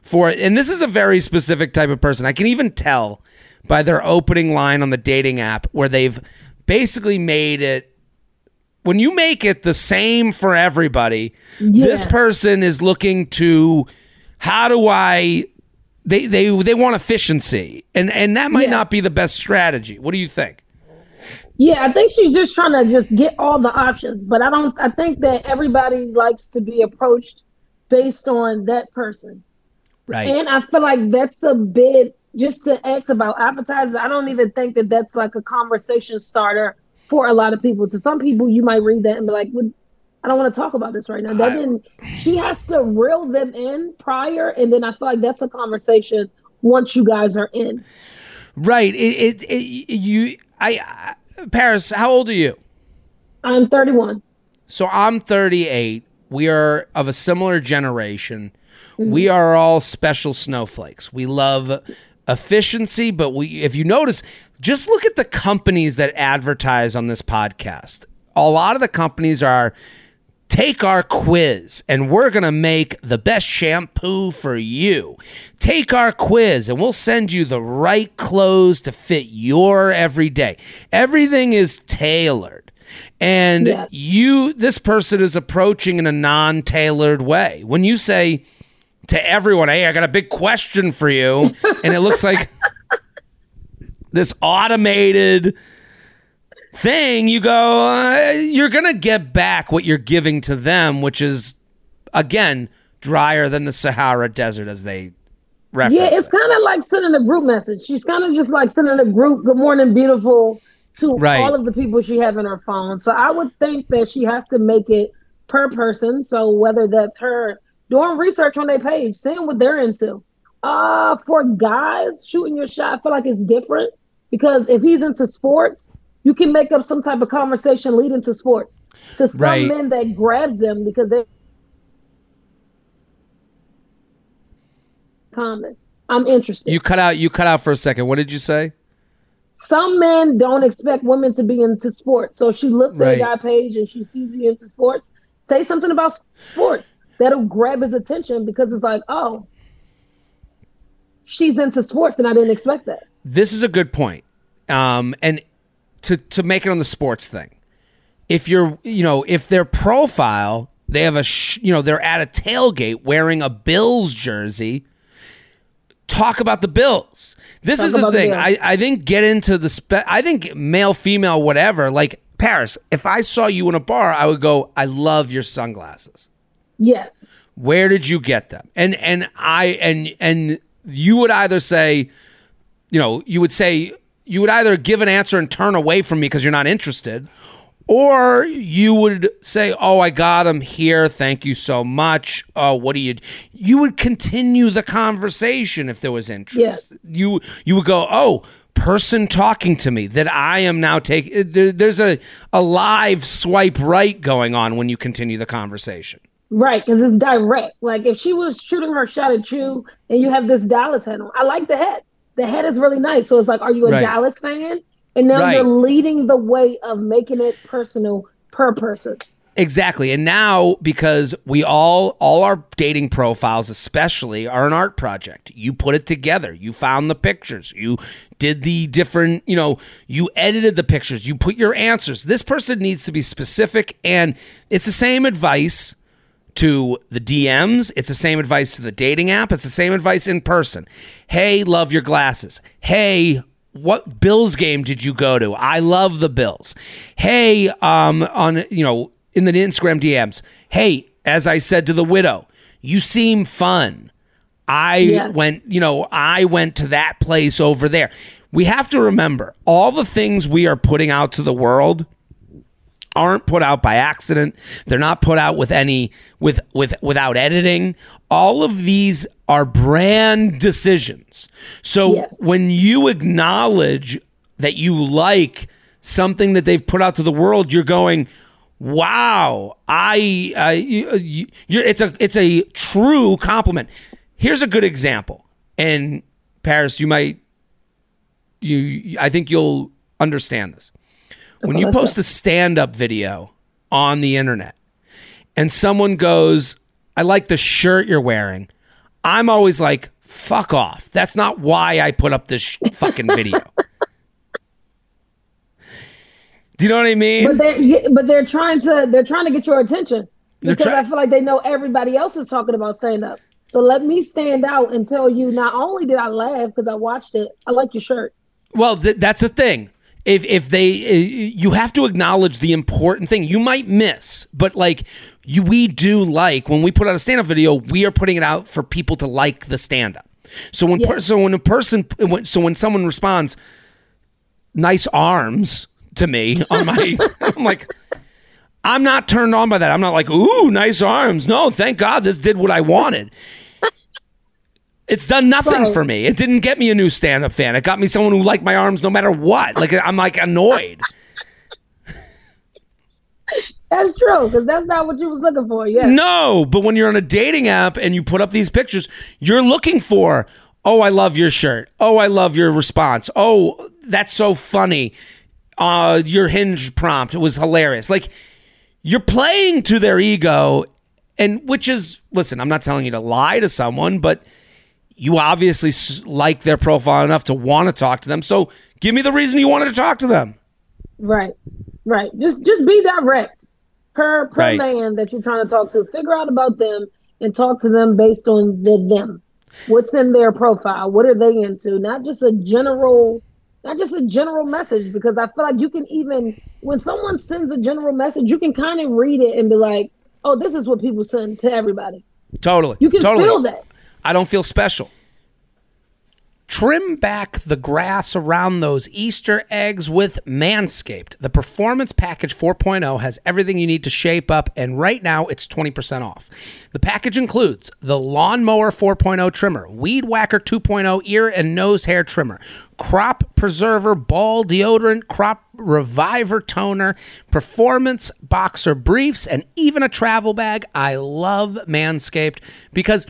for it. And this is a very specific type of person. I can even tell by their opening line on the dating app where they've basically made it. When you make it the same for everybody, this person is looking to how do I they want efficiency. And that might not be the best strategy. What do you think? Yeah, I think she's just trying to just get all the options, but I think that everybody likes to be approached based on that person. Right. And I feel like that's a bit, just to ask about appetizers, I don't even think that that's like a conversation starter for a lot of people. To some people, you might read that and be like, well, I don't want to talk about this right now. She has to reel them in prior, and then I feel like that's a conversation once you guys are in. Right. Paris, how old are you? I'm 31. So I'm 38. We are of a similar generation. We are all special snowflakes. We love efficiency, but if you notice, just look at the companies that advertise on this podcast. A lot of the companies are, take our quiz, and we're going to make the best shampoo for you. Take our quiz, and we'll send you the right clothes to fit your everyday. Everything is tailored. And this person is approaching in a non-tailored way. When you say to everyone, hey, I got a big question for you, and it looks like this automated thing, you go, you're going to get back what you're giving to them, which is, again, drier than the Sahara Desert, as they reference. Yeah, it's kind of like sending a group message. She's kind of just like sending a group, good morning, beautiful, to all of the people she have in her phone. So I would think that she has to make it per person. So whether that's her doing research on their page, seeing what they're into. For guys, shooting your shot, I feel like it's different because if he's into sports, you can make up some type of conversation leading to sports. To some men that grabs them because they comment. I'm interested. You cut out for a second. What did you say? Some men don't expect women to be into sports. So if she looks at a guy page and she sees you into sports, say something about sports. That'll grab his attention because it's like, oh, she's into sports and I didn't expect that. This is a good point. And to make it on the sports thing, if you're, if their profile, they have they're at a tailgate wearing a Bills jersey, talk about the Bills. This is the thing. I think get into the I think male, female, whatever. Like Paris, if I saw you in a bar, I would go, I love your sunglasses. Yes. Where did you get them? And you would either say, you would either give an answer and turn away from me because you're not interested, Or you would say, oh, I got him here. Thank you so much. What do you do? You would continue the conversation if there was interest. Yes. You would go, oh, person talking to me that I am now taking. There's a live swipe right going on when you continue the conversation. Right, because it's direct. Like if she was shooting her shot at you and you have this Dallas head on. I like the head. The head is really nice. So it's like, are you a Dallas fan? And now you're leading the way of making it personal per person. Exactly. And now, because we all our dating profiles especially are an art project. You put it together. You found the pictures. You did the different, you edited the pictures. You put your answers. This person needs to be specific. And it's the same advice to the DMs. It's the same advice to the dating app. It's the same advice in person. Hey, love your glasses. Hey, what Bills game did you go to? I love the Bills. Hey, on in the Instagram DMs. Hey, as I said to the widow, you seem fun. I went to that place over there. We have to remember all the things we are putting out to the world aren't put out by accident. They're not put out with without editing. All of these are brand decisions. So when you acknowledge that you like something that they've put out to the world, you're going, wow, it's a true compliment. Here's a good example. And Paris, I think you'll understand this. When you post a stand-up video on the internet and someone goes, I like the shirt you're wearing, I'm always like, fuck off. That's not why I put up this fucking video. Do you know what I mean? But they're trying to get your attention because I feel like they know everybody else is talking about stand-up. So let me stand out and tell you, not only did I laugh because I watched it, I like your shirt. Well, that's the thing. You have to acknowledge the important thing. You might miss, but we do like when we put out a stand-up video, we are putting it out for people to like the stand-up. So when someone responds, "Nice arms" to me on my, I'm like, I'm not turned on by that. I'm not like, ooh, nice arms. No, thank God this did what I wanted. It's done nothing for me. It didn't get me a new stand-up fan. It got me someone who liked my arms no matter what. I'm annoyed. That's true, because that's not what you was looking for. Yeah. No, but when you're on a dating app and you put up these pictures, you're looking for, oh, I love your shirt. Oh, I love your response. Oh, that's so funny. Your Hinge prompt was hilarious. You're playing to their ego, and which is, listen, I'm not telling you to lie to someone, but you obviously like their profile enough to want to talk to them. So give me the reason you wanted to talk to them. Right. Just be direct per man that you're trying to talk to. Figure out about them and talk to them based on them. What's in their profile? What are they into? Not just a general message, because I feel like you can even, when someone sends a general message, you can kind of read it and be like, oh, this is what people send to everybody. Totally. You can feel that. I don't feel special. Trim back the grass around those Easter eggs with Manscaped. The Performance Package 4.0 has everything you need to shape up, and right now it's 20% off. The package includes the Lawnmower 4.0 trimmer, Weed Whacker 2.0 ear and nose hair trimmer, Crop Preserver Ball Deodorant, Crop Reviver Toner, Performance Boxer Briefs, and even a travel bag. I love Manscaped because,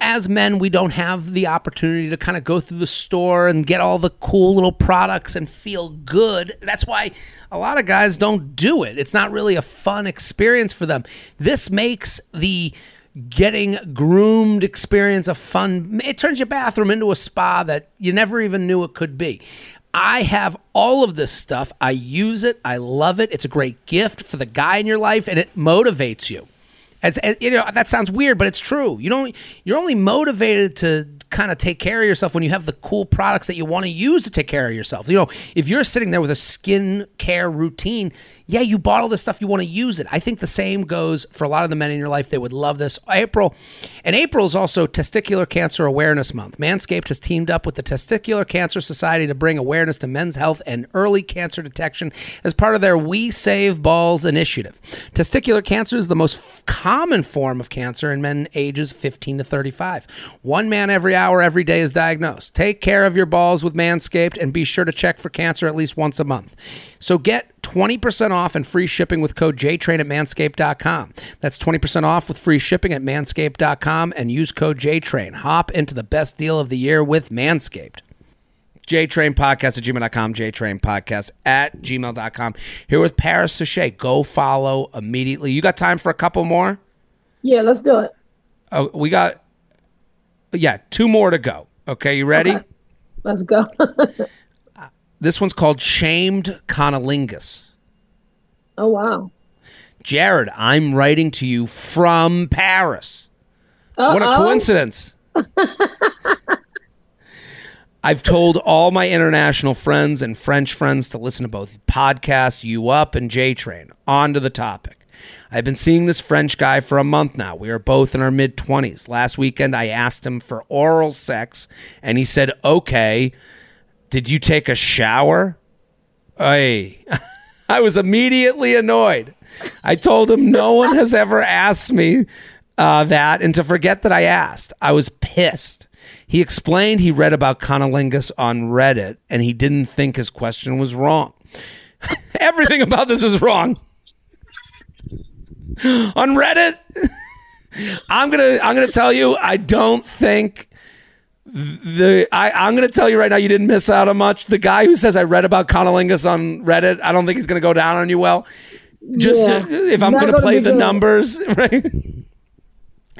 as men, we don't have the opportunity to kind of go through the store and get all the cool little products and feel good. That's why a lot of guys don't do it. It's not really a fun experience for them. This makes the getting groomed experience a fun. It turns your bathroom into a spa that you never even knew it could be. I have all of this stuff. I use it. I love it. It's a great gift for the guy in your life, and it motivates you. As that sounds weird, but it's true. You're only motivated to kind of take care of yourself when you have the cool products that you want to use to take care of yourself. You know, if you're sitting there with a skin care routine, yeah, you bought all this stuff, you want to use it. I think the same goes for a lot of the men in your life. They would love this. April. And April is also Testicular Cancer Awareness Month. Manscaped has teamed up with the Testicular Cancer Society to bring awareness to men's health and early cancer detection as part of their We Save Balls initiative. Testicular cancer is the most common form of cancer in men ages 15 to 35. One man every hour, every day is diagnosed. Take care of your balls with Manscaped and be sure to check for cancer at least once a month. So get 20% off and free shipping with code JTRAIN at manscaped.com. That's 20% off with free shipping at manscaped.com and use code JTRAIN. Hop into the best deal of the year with Manscaped. JTrain Podcast at gmail.com, JTrain Podcast at gmail.com. Here with Paris Sashay. Go follow immediately. You got time for a couple more? Yeah, let's do it. Oh, we got, yeah, two more to go. Okay, you ready? Okay. Let's go. This one's called Shamed Conolingus. Oh, wow. Jared, I'm writing to you from Paris. Uh-oh. What a coincidence. I've told all my international friends and French friends to listen to both podcasts, You Up and JTrain. On to the topic. I've been seeing this French guy for a month now. We are both in our mid-20s. Last weekend, I asked him for oral sex, and he said, okay, did you take a shower? Hey, I was immediately annoyed. I told him no one has ever asked me that, and to forget that I asked. I was pissed. He explained he read about conolingus on Reddit, and he didn't think his question was wrong. Everything about this is wrong. On Reddit, I'm gonna tell you, I don't think I'm gonna tell you right now, you didn't miss out on much. The guy who says I read about conolingus on Reddit, I don't think he's gonna go down on you well. Just if I'm gonna play the numbers, right?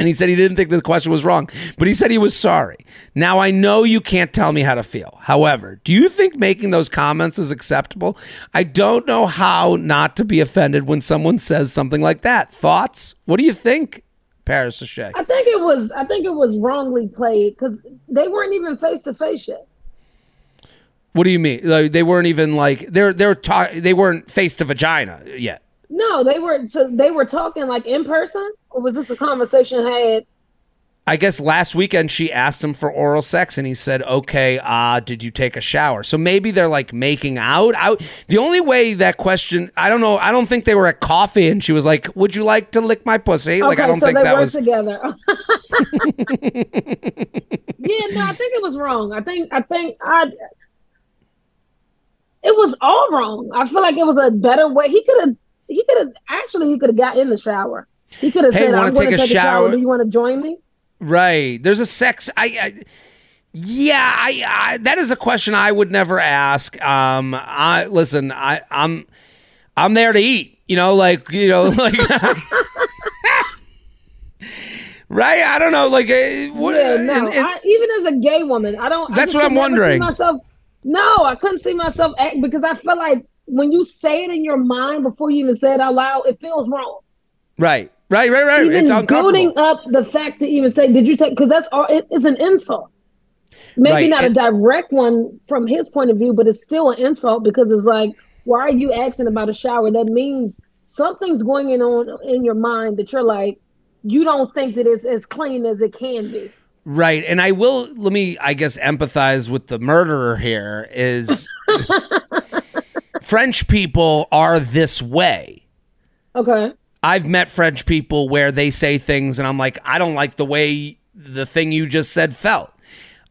And he said he didn't think the question was wrong, but he said he was sorry. Now, I know you can't tell me how to feel. However, do you think making those comments is acceptable? I don't know how not to be offended when someone says something like that. Thoughts? What do you think, Paris Sashay? I think it was wrongly played because they weren't even face-to-face yet. What do you mean? Like, they weren't even like they weren't face-to-vagina yet. No, they were talking like in person, or was this a conversation I had? I guess last weekend she asked him for oral sex and he said, okay, did you take a shower? So maybe they're like making out. The only way that question, I don't know. I don't think they were at coffee and she was like, would you like to lick my pussy? Okay, like, I don't think that was together. Yeah, no, I think it was wrong. It was all wrong. I feel like it was a better way. He could have got in the shower. He could have said, "I want to take a shower. Do you want to join me?" Right. There's a sex. That is a question I would never ask. I'm there to eat. You know, like. Right. I don't know. Like. Even as a gay woman, I don't. That's what I'm wondering. I couldn't see myself act because I feel like when you say it in your mind before you even say it out loud, it feels wrong. Right. Even it's uncomfortable. Building up the fact to even say, did you take, because that's all, it's an insult. Maybe not a direct one from his point of view, but it's still an insult because it's like, why are you asking about a shower? That means something's going on in your mind that you're like, you don't think that it's as clean as it can be. Right. And let me empathize with the murderer here is French people are this way. Okay. I've met French people where they say things and I'm like, I don't like the way the thing you just said felt.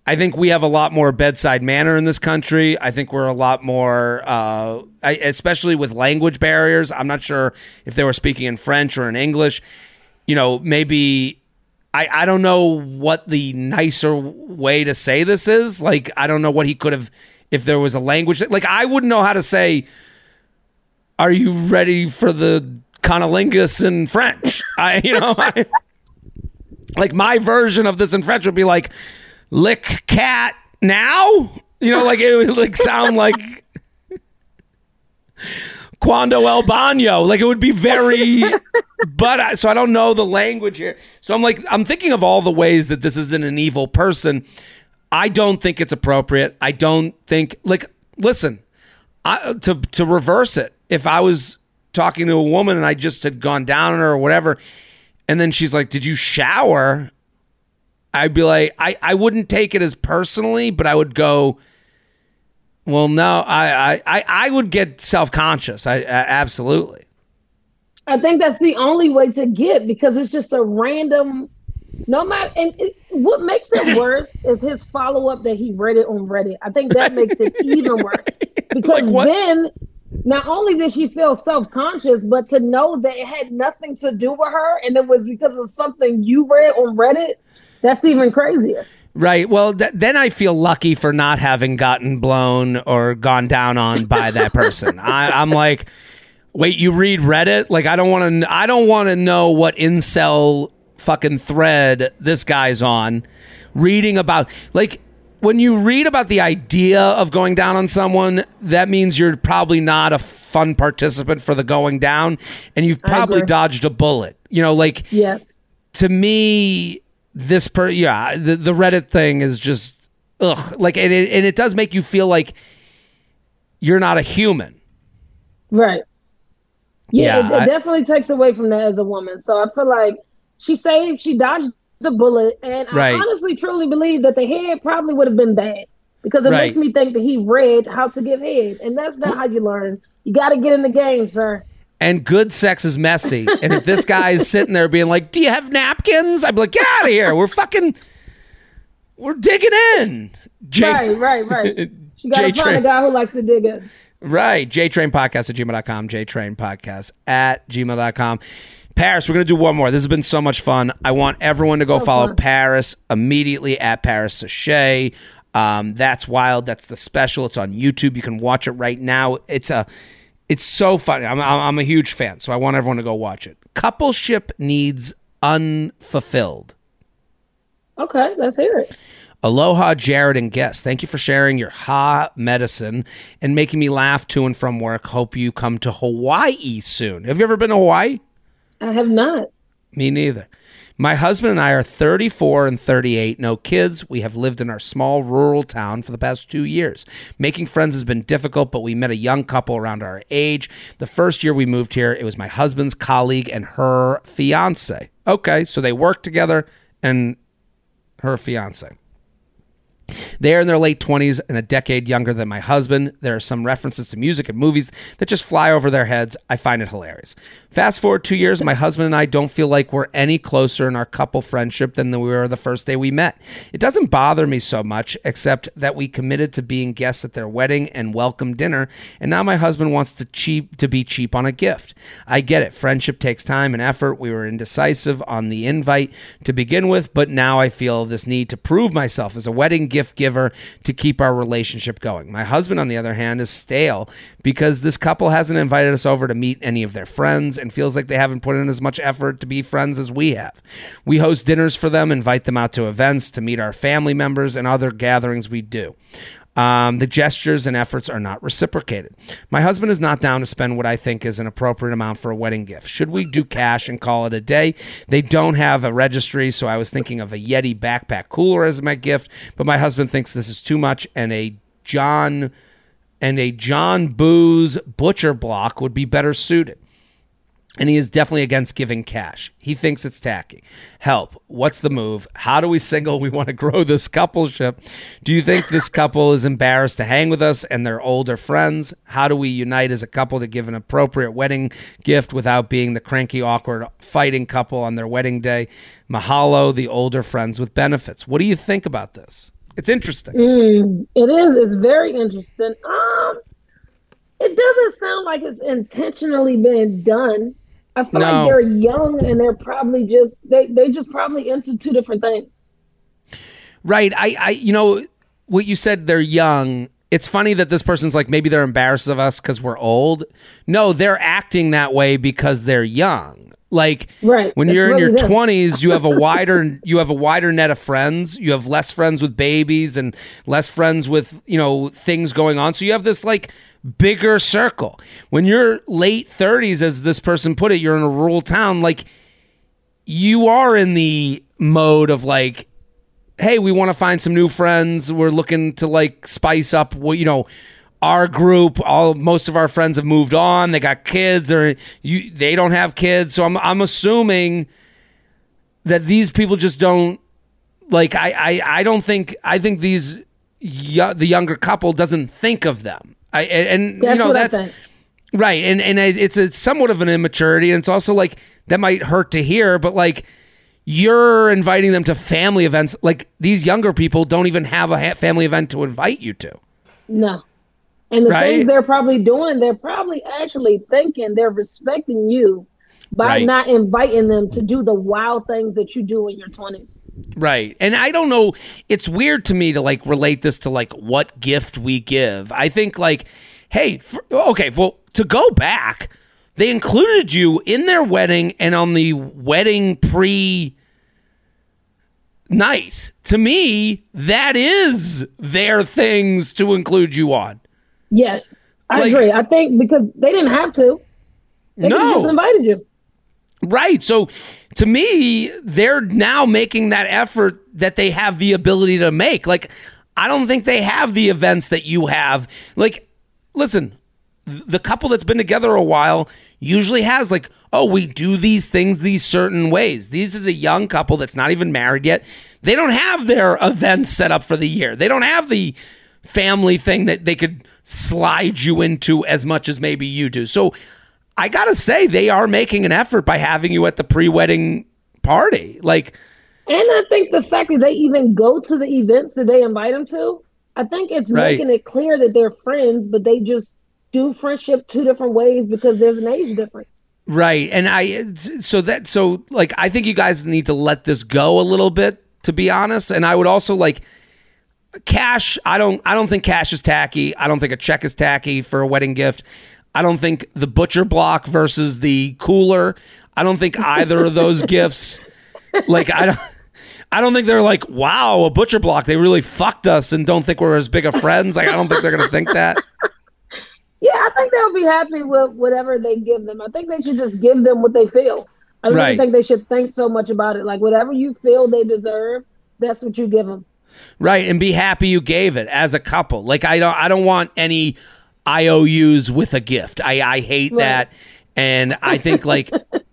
I think we have a lot more bedside manner in this country. I think we're a lot more, especially with language barriers. I'm not sure if they were speaking in French or in English. You know, maybe... I don't know what the nicer way to say this is. Like, I don't know what he could have, if there was a language. Like, I wouldn't know how to say, are you ready for the conolingus in French? Like my version of this in French would be like, lick cat now? You know, like it would like sound like Quando el baño. Like it would be very... But so I don't know the language here. So I'm like, I'm thinking of all the ways that this isn't an evil person. I don't think it's appropriate. I don't think, like, listen, to reverse it, if I was talking to a woman and I just had gone down on her or whatever, and then she's like, did you shower? I'd be like, I wouldn't take it as personally, but I would go, well, no, I would get self-conscious. I absolutely. I think that's the only way to get, because it's just a random, no matter. And what makes it worse is his follow-up that he read it on Reddit. I think that makes it even worse, because like then not only did she feel self-conscious, but to know that it had nothing to do with her and it was because of something you read on Reddit, that's even crazier. Right. Well, then I feel lucky for not having gotten blown or gone down on by that person. I'm like, wait, you read Reddit? Like, I don't want to know what incel fucking thread this guy's on. Reading about, like, when you read about the idea of going down on someone, that means you're probably not a fun participant for the going down, and you've probably dodged a bullet. You know, like, yes. To me, the Reddit thing is just ugh. Like, and it does make you feel like you're not a human, right? Yeah, it definitely takes away from that as a woman. So I feel like she dodged the bullet, and right. I honestly truly believe that the head probably would have been bad, because it makes me think that he read how to give head, and that's not how you learn. You got to get in the game, sir. And good sex is messy. And if this guy is sitting there being like, do you have napkins? I'd be like, get out of here. We're digging in. Right. She got to find a guy who likes to dig in. Right. JTrainPodcast@gmail.com. JTrainPodcast@gmail.com. Paris, we're going to do one more. This has been so much fun. I want everyone to go follow Paris immediately at Paris Sashay. That's wild. That's the special. It's on YouTube. You can watch it right now. It's so funny. I'm a huge fan, so I want everyone to go watch it. Coupleship needs unfulfilled. Okay, let's hear it. Aloha, Jared and guests. Thank you for sharing your ha medicine and making me laugh to and from work. Hope you come to Hawaii soon. Have you ever been to Hawaii? I have not. Me neither. My husband and I are 34 and 38, no kids. We have lived in our small rural town for the past 2 years. Making friends has been difficult, but we met a young couple around our age. The first year we moved here, it was my husband's colleague and her fiance. Okay, so they work together and her fiance. They're in their late 20s and a decade younger than my husband. There are some references to music and movies that just fly over their heads. I find it hilarious. Fast forward 2 years, my husband and I don't feel like we're any closer in our couple friendship than we were the first day we met. It doesn't bother me so much, except that we committed to being guests at their wedding and welcome dinner, and now my husband wants to be cheap on a gift. I get it. Friendship takes time and effort. We were indecisive on the invite to begin with, but now I feel this need to prove myself as a wedding gift giver to keep our relationship going. My husband, on the other hand, is stale because this couple hasn't invited us over to meet any of their friends and feels like they haven't put in as much effort to be friends as we have. We host dinners for them, invite them out to events, to meet our family members, and other gatherings we do. The gestures and efforts are not reciprocated. My husband is not down to spend what I think is an appropriate amount for a wedding gift. Should we do cash and call it a day? They don't have a registry, so I was thinking of a Yeti backpack cooler as my gift, but my husband thinks this is too much, and a John Boos butcher block would be better suited. And he is definitely against giving cash. He thinks it's tacky. Help. What's the move? How do we signal we want to grow this coupleship? Do you think this couple is embarrassed to hang with us and their older friends? How do we unite as a couple to give an appropriate wedding gift without being the cranky, awkward, fighting couple on their wedding day? Mahalo, the older friends with benefits. What do you think about this? It's interesting. It is. It's very interesting. It doesn't sound like it's intentionally been done. I feel like they're young and they're probably just probably into two different things. Right. I you know what you said, they're young. It's funny that this person's like, maybe they're embarrassed of us because we're old. No, they're acting that way because they're young. Like when you're in your 20s, you have a wider net of friends. You have less friends with babies and less friends with, you know, things going on. So you have this like bigger circle. When you're late 30s, as this person put it, you're in a rural town. Like you are in the mode of like, hey, we want to find some new friends. We're looking to like spice up what, you know, our group. All most of our friends have moved on. They got kids. They don't have kids. So I'm assuming that these people just don't like. I think the younger couple doesn't think of them. That's right. And it's somewhat of an immaturity, and it's also like that might hurt to hear, but like you're inviting them to family events. Like these younger people don't even have a family event to invite you to. No. And the things they're probably doing, they're probably actually thinking they're respecting you by not inviting them to do the wild things that you do in your 20s. Right. And I don't know. It's weird to me to like relate this to like what gift we give. I think like, hey, to go back, they included you in their wedding and on the wedding pre-night. To me, that is their things to include you on. Yes, I agree. I think because they didn't have to. They just invited you. Right. So to me, they're now making that effort that they have the ability to make. Like, I don't think they have the events that you have. Like, listen, the couple that's been together a while usually has like, oh, we do these things these certain ways. This is a young couple that's not even married yet. They don't have their events set up for the year. They don't have the family thing that they could slide you into as much as maybe you do. So I gotta say they are making an effort by having you at the pre-wedding party. Like, and I think the fact that they even go to the events that they invite them to, I think it's making it clear that they're friends, but they just do friendship two different ways because there's an age difference. Right. And I think you guys need to let this go a little bit, to be honest. And I would also like cash. I don't think cash is tacky. I don't think a check is tacky for a wedding gift. I don't think the butcher block versus the cooler. I don't think either of those gifts. Like I don't think they're like, wow, a butcher block. They really fucked us and don't think we're as big of friends. Like I don't think they're gonna think that. Yeah, I think they'll be happy with whatever they give them. I think they should just give them what they feel. I don't even think they should think so much about it. Like whatever you feel they deserve, that's what you give them. Right, and be happy you gave it as a couple. Like I don't want any IOUs with a gift. I hate that. And I think like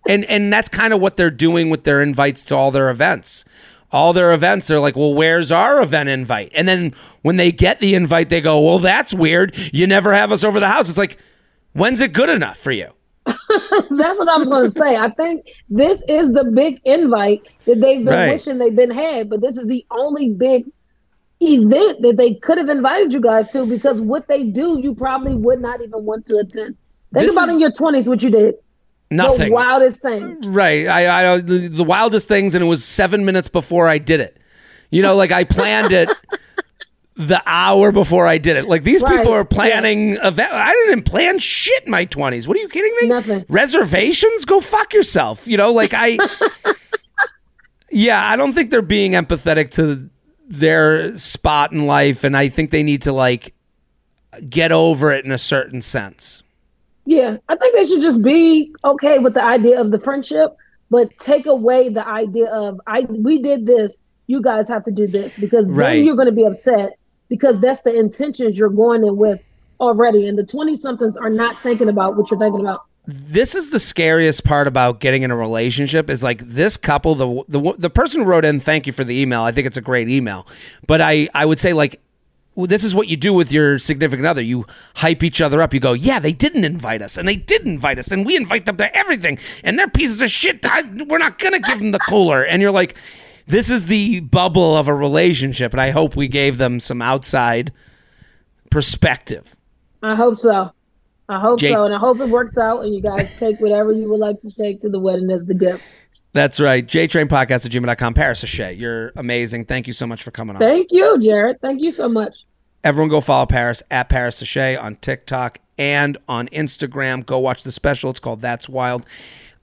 and that's kind of what they're doing with their invites to all their events. All their events, they're like, well, where's our event invite? And then when they get the invite, they go, well, that's weird. You never have us over the house. It's like, when's it good enough for you? That's what I was going to say. I think this is the big invite that they've been wishing they've been had, but this is the only big event that they could have invited you guys to because what they do, you probably would not even want to attend. Think about in your 20s what you did. Nothing. The wildest things. Right. I the wildest things, and it was 7 minutes before I did it. You know, like I planned it the hour before I did it. Like these people are planning event. I didn't plan shit in my 20s. What are you kidding me? Nothing. Reservations? Go fuck yourself. You know, like I don't think they're being empathetic to their spot in life. And I think they need to like get over it in a certain sense. Yeah. I think they should just be okay with the idea of the friendship, but take away the idea of we did this. You guys have to do this because then you're going to be upset. Because that's the intentions you're going in with already. And the 20-somethings are not thinking about what you're thinking about. This is the scariest part about getting in a relationship is like this couple, the person who wrote in, thank you for the email. I think it's a great email. But I would say like, this is what you do with your significant other. You hype each other up. You go, yeah, they didn't invite us, and they did invite us, and we invite them to everything, and they're pieces of shit. We're not going to give them the cooler. And you're like, this is the bubble of a relationship, and I hope we gave them some outside perspective. I hope so. And I hope it works out, and you guys take whatever you would like to take to the wedding as the gift. That's right. JTrainPodcast@gmail.com. Paris Sashay, you're amazing. Thank you so much for coming on. Thank you, Jared. Thank you so much. Everyone go follow Paris at Paris Sashay on TikTok and on Instagram. Go watch the special. It's called That's Wild.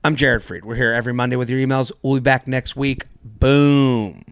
I'm Jared Freid. We're here every Monday with your emails. We'll be back next week. Boom.